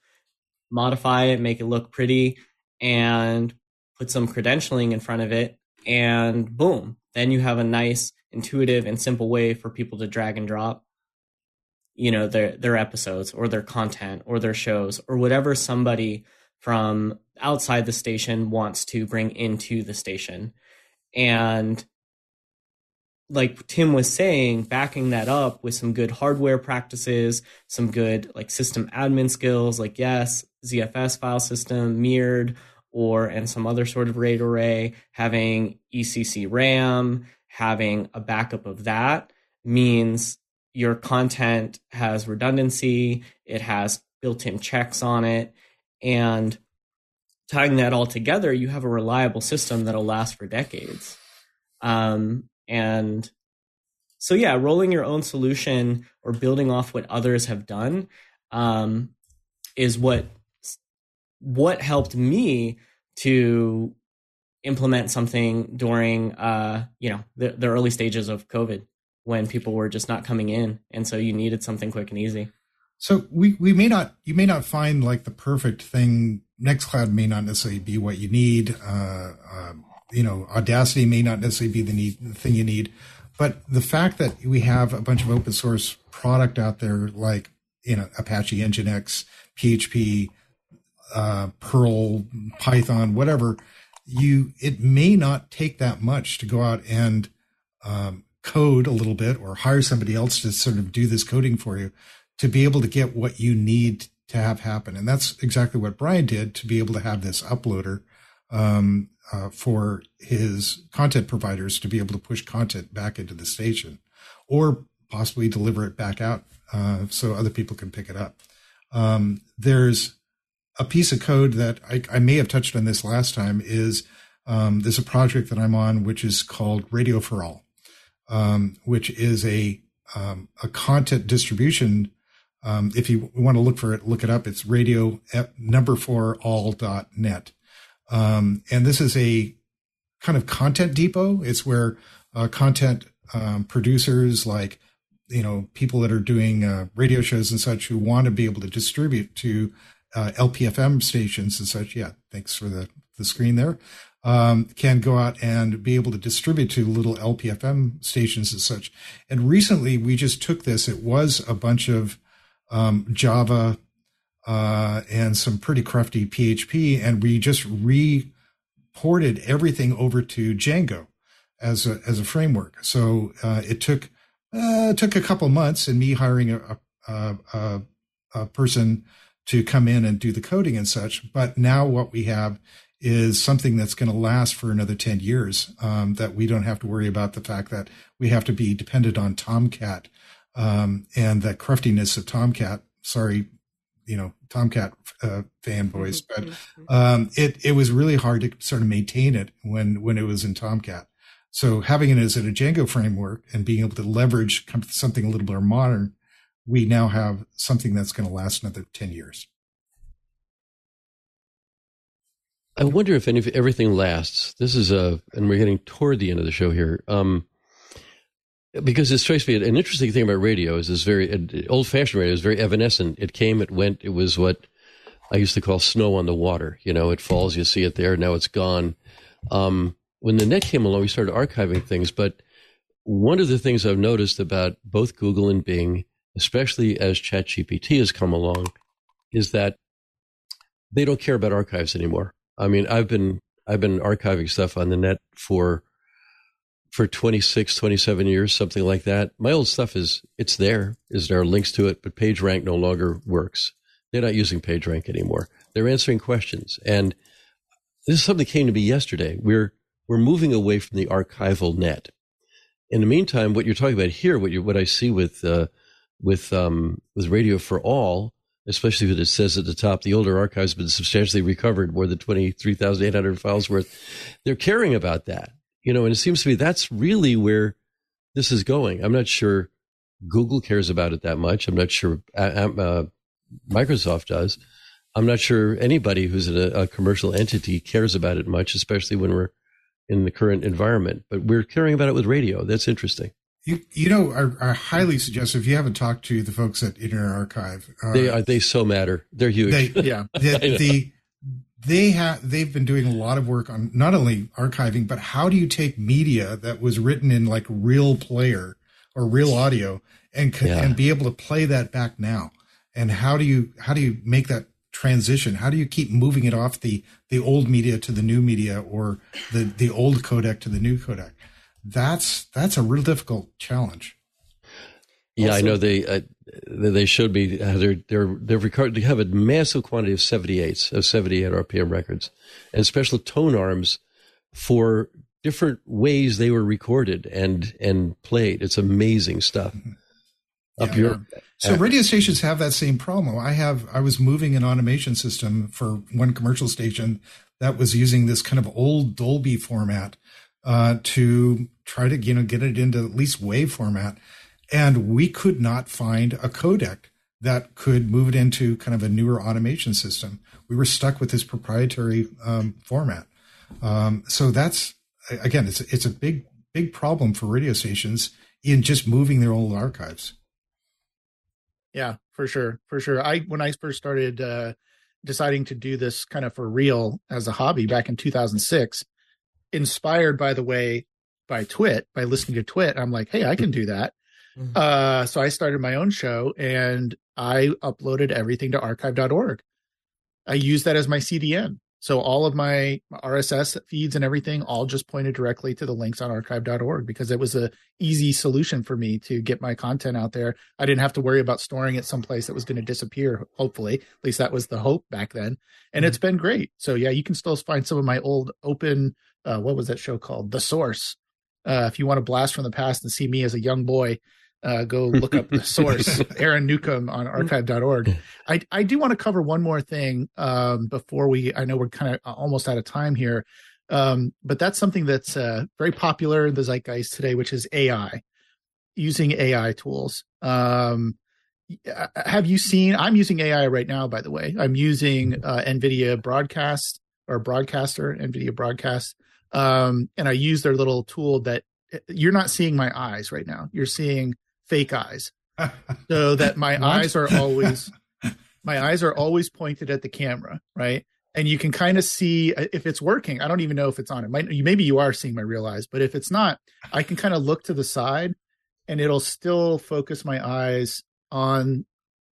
modify it, make it look pretty, and put some credentialing in front of it, and boom, then you have a nice, intuitive, and simple way for people to drag and drop, you know, their episodes or their content or their shows or whatever somebody from outside the station wants to bring into the station. And like Tim was saying, backing that up with some good hardware practices, some good like system admin skills, like yes, ZFS file system, mirrored, and some other sort of RAID array, having ECC RAM, having a backup of that means your content has redundancy, it has built-in checks on it, and tying that all together, you have a reliable system that'll last for decades. And so, yeah, rolling your own solution or building off what others have done is what helped me to implement something during, you know, the early stages of COVID when people were just not coming in. And so you needed something quick and easy. So you may not find like the perfect thing. NextCloud may not necessarily be what you need. You know, Audacity may not necessarily be the thing you need. But the fact that we have a bunch of open source product out there, like, you know, Apache, Nginx, PHP, Perl, Python, whatever, it may not take that much to go out and code a little bit or hire somebody else to sort of do this coding for you to be able to get what you need to have happen. And that's exactly what Brian did to be able to have this uploader for his content providers to be able to push content back into the station or possibly deliver it back out so other people can pick it up. There's a piece of code that I may have touched on this last time is there's a project that I'm on, which is called Radio for All, which is a content distribution. If you want to look for it, look it up. It's radio4all.net. And this is a kind of content depot. It's where content producers, like, you know, people that are doing radio shows and such who want to be able to distribute to LPFM stations and such. Yeah, thanks for the screen there. Can go out and be able to distribute to little LPFM stations and such. And recently we just took this. It was a bunch of Java and some pretty crufty PHP, and we just ported everything over to Django as a framework. So it took It took a couple months and me hiring a person to come in and do the coding and such. But now what we have is something that's going to last for another 10 years, that we don't have to worry about the fact that we have to be dependent on Tomcat, and the cruftiness of Tomcat. Sorry, you know, Tomcat fanboys, but it was really hard to sort of maintain it when it was in Tomcat. So having it as in a Django framework and being able to leverage something a little more modern, we now have something that's going to last another 10 years. I wonder if everything lasts. This is and we're getting toward the end of the show here. Because it strikes me, an interesting thing about radio is this very old-fashioned radio is very evanescent. It came, it went, it was what I used to call snow on the water. You know, it falls, you see it there, now it's gone. When the net came along, we started archiving things. But one of the things I've noticed about both Google and Bing, especially as ChatGPT has come along, is that they don't care about archives anymore. I mean, I've been archiving stuff on the net for 26, 27 years, something like that. My old stuff there are links to it, but PageRank no longer works. They're not using PageRank anymore. They're answering questions. And this is something that came to me yesterday. We're moving away from the archival net. In the meantime, what you're talking about here, what I see with Radio for All, especially when it says at the top, the older archives have been substantially recovered, more than 23,800 files worth. They're caring about that, you know, and it seems to me that's really where this is going. I'm not sure Google cares about it that much. I'm not sure Microsoft does. I'm not sure anybody who's in a commercial entity cares about it much, especially when we're in the current environment. But we're caring about it with radio. That's interesting. You know, I highly suggest if you haven't talked to the folks at Internet Archive, they so matter. They're huge. They've been doing a lot of work on not only archiving, but how do you take media that was written in like real player or real audio and be able to play that back now? And how do you make that transition? How do you keep moving it off the old media to the new media or the old codec to the new codec? That's a real difficult challenge. Yeah, also, I know they showed me how they have a massive quantity of 78 RPM records and special tone arms for different ways they were recorded and played. It's amazing stuff. Mm-hmm. So radio stations have that same problem. I was moving an automation system for one commercial station that was using this kind of old Dolby format to try to, you know, get it into at least WAV format. And we could not find a codec that could move it into kind of a newer automation system. We were stuck with this proprietary format. So that's, again, it's a big, big problem for radio stations in just moving their old archives. Yeah, for sure. When I first started deciding to do this kind of for real as a hobby back in 2006, inspired, by the way, by Twit, by listening to Twit, I'm like, hey, I can do that. Mm-hmm. So I started my own show and I uploaded everything to archive.org. I used that as my CDN. So all of my RSS feeds and everything all just pointed directly to the links on archive.org because it was an easy solution for me to get my content out there. I didn't have to worry about storing it someplace that was going to disappear, hopefully. At least that was the hope back then. And it's been great. So yeah, you can still find some of my old open, what was that show called? The Source. If you want to blast from the past and see me as a young boy, go look up The Source, Aaron Newcomb on archive.org. I do want to cover one more thing before I know we're kind of almost out of time here, but that's something that's very popular in the zeitgeist today, which is AI, using AI tools. I'm using AI right now, by the way. I'm using NVIDIA Broadcast or Broadcaster, NVIDIA Broadcast. And I use their little tool that you're not seeing my eyes right now. You're seeing fake eyes, so that my eyes are always pointed at the camera, right? And you can kind of see if it's working. I don't even know if it's on. It might. Maybe you are seeing my real eyes, but if it's not, I can kind of look to the side, and it'll still focus my eyes on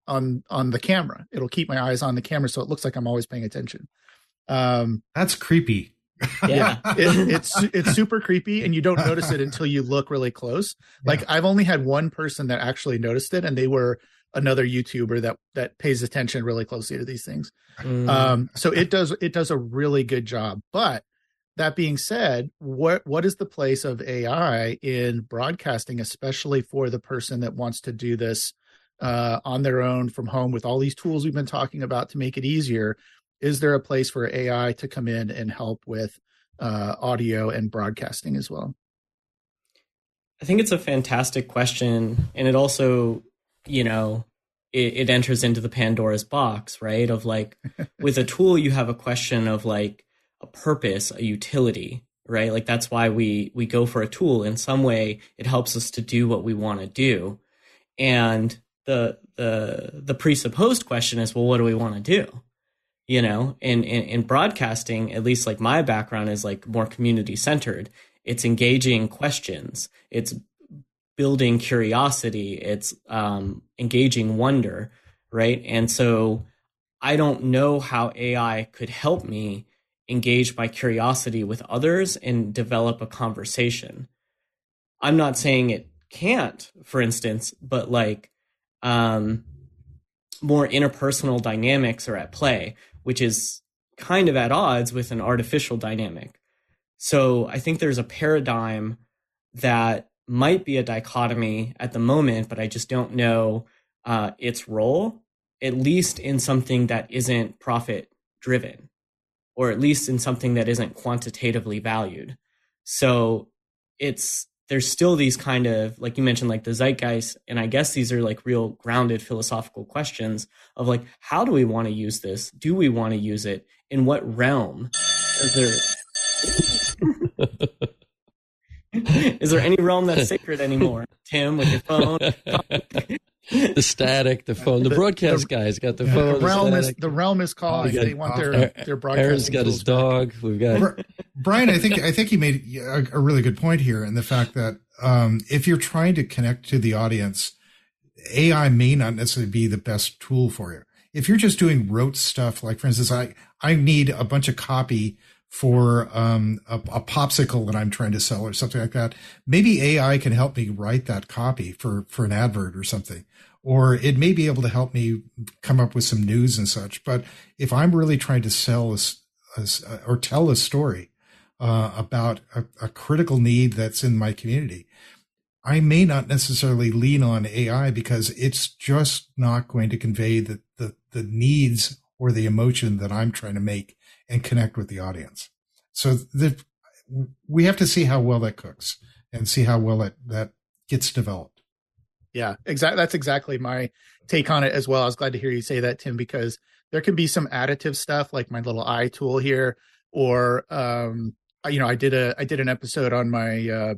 the camera. It'll keep my eyes on the camera, so it looks like I'm always paying attention. That's creepy. Yeah. It's super creepy, and you don't notice it until you look really close. Yeah. Like, I've only had one person that actually noticed it, and they were another YouTuber that pays attention really closely to these things. Mm. So it does a really good job. But that being said, what is the place of AI in broadcasting, especially for the person that wants to do this on their own from home with all these tools we've been talking about to make it easier? Is there a place for AI to come in and help with audio and broadcasting as well? I think it's a fantastic question. And it also, you know, it enters into the Pandora's box, right? Of like, with a tool, you have a question of like a purpose, a utility, right? Like, that's why we go for a tool. In some way, it helps us to do what we want to do. And the presupposed question is, well, what do we want to do? You know, in broadcasting, at least like my background is like more community centered. It's engaging questions. It's building curiosity. It's engaging wonder, right? And so I don't know how AI could help me engage my curiosity with others and develop a conversation. I'm not saying it can't, for instance, but like more interpersonal dynamics are at play, which is kind of at odds with an artificial dynamic. So I think there's a paradigm that might be a dichotomy at the moment, but I just don't know its role, at least in something that isn't profit driven, or at least in something that isn't quantitatively valued. So there's still these kind of, like you mentioned, like the zeitgeist. And I guess these are like real grounded philosophical questions of like, how do we want to use this? Do we want to use it? In what realm? Is there any realm that's sacred anymore? Tim, with your phone? The static, the phone. The broadcast guy's got the phone. The realm is calling. They want their broadcast. Aaron's got his dog. We've got Brian. I think you made a really good point here, in the fact that if you're trying to connect to the audience, AI may not necessarily be the best tool for you. If you're just doing rote stuff, like, for instance, I need a bunch of copy for a popsicle that I'm trying to sell or something like that. Maybe AI can help me write that copy for an advert or something, or it may be able to help me come up with some news and such. But if I'm really trying to sell or tell a story about a critical need that's in my community, I may not necessarily lean on AI, because it's just not going to convey the needs or the emotion that I'm trying to make and connect with the audience. So we have to see how well that cooks and see how well that gets developed. Yeah, exactly. That's exactly my take on it as well. I was glad to hear you say that, Tim, because there can be some additive stuff, like my little eye tool here, or you know, I did an episode on my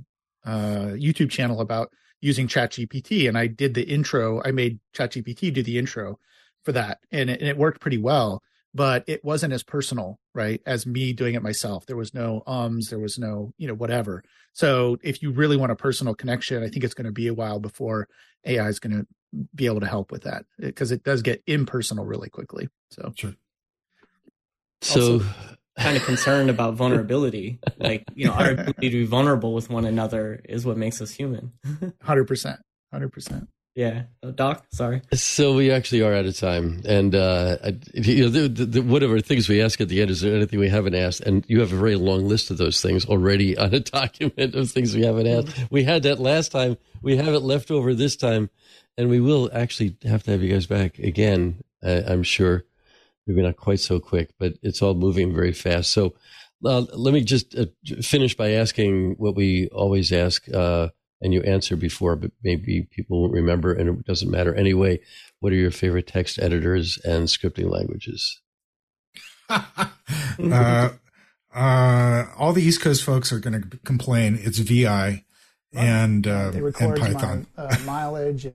YouTube channel about using ChatGPT, and I did the intro. I made ChatGPT do the intro for that, and it worked pretty well. But it wasn't as personal, right, as me doing it myself. There was no ums, there was no, you know, whatever. So if you really want a personal connection, I think it's going to be a while before AI is going to be able to help with that, because it does get impersonal really quickly. So, sure. Also, so kind of concerned about vulnerability. Like, you know, our ability to be vulnerable with one another is what makes us human. 100%. Yeah. Oh, Doc, sorry. So we actually are out of time. And you know, whatever things we ask at the end, is there anything we haven't asked? And you have a very long list of those things already on a document of things we haven't asked. We had that last time. We have it left over this time. And we will actually have to have you guys back again, I'm sure. Maybe not quite so quick, but it's all moving very fast. So let me just finish by asking what we always ask, and you answered before, but maybe people won't remember, and it doesn't matter anyway. What are your favorite text editors and scripting languages? All the East Coast folks are going to complain. It's VI and Python. Mileage.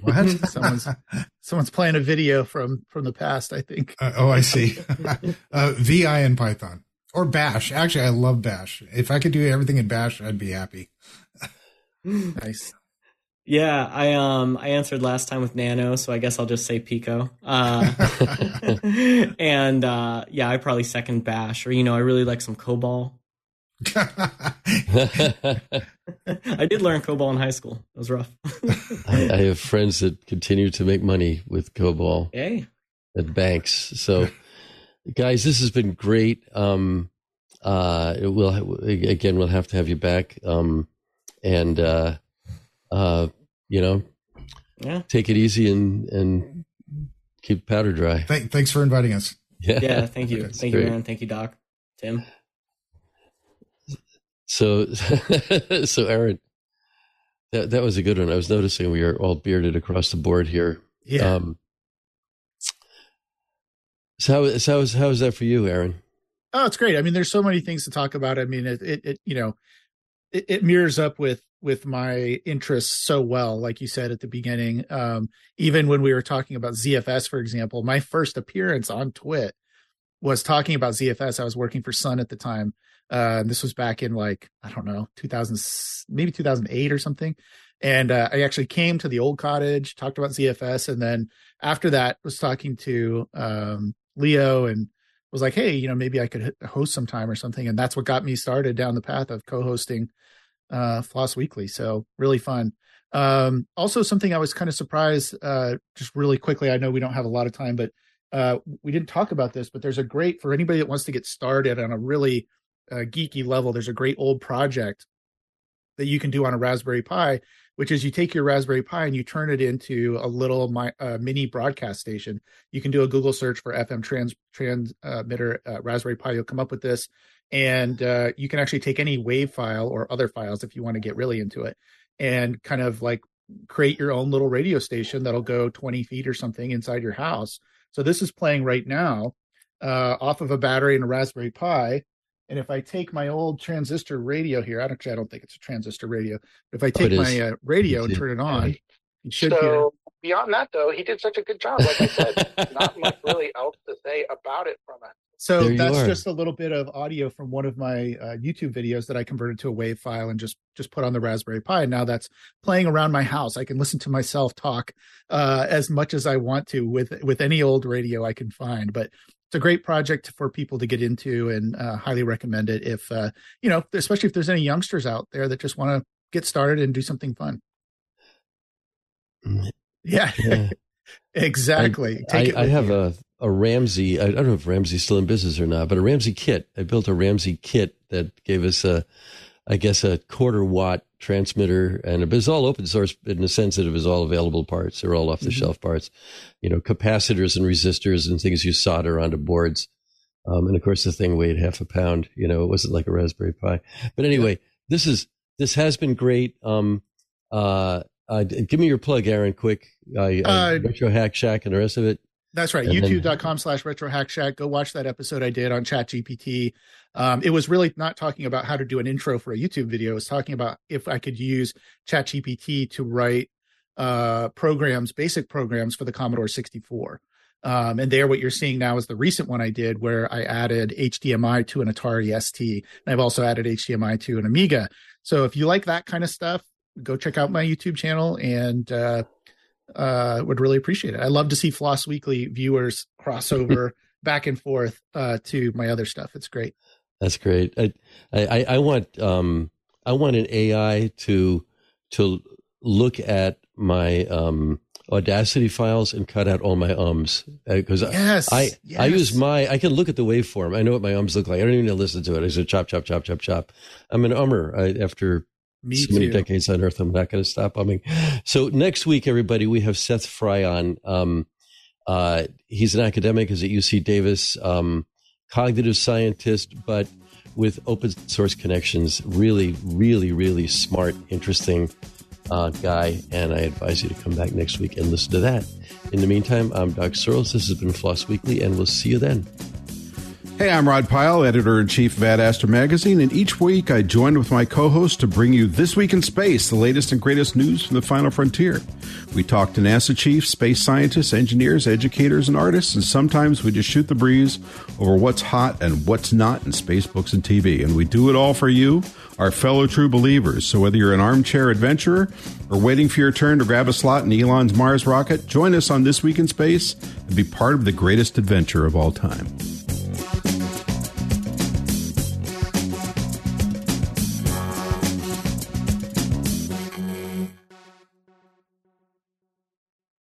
What? Someone's playing a video from the past, I think. Oh, I see. VI and Python. Or Bash. Actually, I love Bash. If I could do everything in Bash, I'd be happy. Nice. Yeah, I answered last time with Nano, so I guess I'll just say Pico. And yeah, I probably second Bash, or I really like some COBOL. I did learn COBOL in high school. It was rough. I have friends that continue to make money with COBOL at banks. So, guys, this has been great. We'll have to have you back. Take it easy and keep powder dry. Thanks for inviting us. Yeah, thank you. Thank you, Aaron. Thank you, Doc. Tim. So Aaron, that was a good one. I was noticing we are all bearded across the board here. Yeah. So how is that for you, Aaron? Oh, it's great. I mean, there's so many things to talk about. I mean, it mirrors up with my interests so well, like you said at the beginning. Even when we were talking about ZFS, for example, my first appearance on Twit was talking about ZFS. I was working for Sun at the time. This was back in 2008 or something. And I actually came to the old cottage, talked about ZFS. And then after that was talking to Leo and was like, hey, maybe I could host sometime or something. And that's what got me started down the path of co-hosting Floss Weekly. So really fun. Also something I was kind of surprised, just really quickly. I know we don't have a lot of time, but we didn't talk about this, but there's a great, for anybody that wants to get started on a really geeky level, there's a great old project that you can do on a Raspberry Pi, which is you take your Raspberry Pi and you turn it into a little mini broadcast station. You can do a Google search for FM transmitter Raspberry Pi. You'll come up with this, and you can actually take any WAV file or other files if you want to get really into it, and kind of like create your own little radio station that'll go 20 feet or something inside your house. So this is playing right now off of a battery and a Raspberry Pi. And if I take my old transistor radio here, I don't think it's a transistor radio. But if I take my radio and turn it on, you should hear. Beyond that, though, he did such a good job. Like I said, not much really else to say about it from it. So that's just a little bit of audio from one of my YouTube videos that I converted to a WAV file and just put on the Raspberry Pi. And now that's playing around my house. I can listen to myself talk as much as I want to with any old radio I can find. But it's a great project for people to get into, and highly recommend it if, especially if there's any youngsters out there that just want to get started and do something fun. Yeah. Exactly. I have a Ramsey. I don't know if Ramsey's still in business or not, but a Ramsey kit. I built a Ramsey kit that gave us a quarter watt transmitter, and it was all open source in the sense that it was all available parts. They're all off the shelf parts, capacitors and resistors and things you solder onto boards. And of course the thing weighed half a pound, it wasn't like a Raspberry Pi, but anyway, this has been great. Give me your plug, Aaron, quick. Retro Hack Shack and the rest of it. That's right. YouTube.com/RetroHackShack. Go watch that episode I did on ChatGPT. It was really not talking about how to do an intro for a YouTube video. It was talking about if I could use ChatGPT to write basic programs for the Commodore 64. And there, what you're seeing now is the recent one I did where I added HDMI to an Atari ST. And I've also added HDMI to an Amiga. So if you like that kind of stuff, go check out my YouTube channel, and would really appreciate it. I love to see Floss Weekly viewers crossover back and forth to my other stuff. It's great. That's great. I want an AI to look at my Audacity files and cut out all my ums, because I use I can look at the waveform. I know what my ums look like. I don't even need to listen to it. I said chop chop chop chop chop. I'm an ummer. After many decades on Earth, I'm not going to stop umming. So next week, everybody, we have Seth Fry on. He's an academic. He's at UC Davis, cognitive scientist, but with open source connections. Really, really, really smart, interesting guy. And I advise you to come back next week and listen to that. In the meantime, I'm Doc Searles. This has been Floss Weekly, and we'll see you then. Hey, I'm Rod Pyle, editor-in-chief of Ad Astra Magazine, and each week I join with my co-host to bring you This Week in Space, the latest and greatest news from the final frontier. We talk to NASA chiefs, space scientists, engineers, educators, and artists, and sometimes we just shoot the breeze over what's hot and what's not in space, books, and TV. And we do it all for you, our fellow true believers. So whether you're an armchair adventurer or waiting for your turn to grab a slot in Elon's Mars rocket, join us on This Week in Space and be part of the greatest adventure of all time.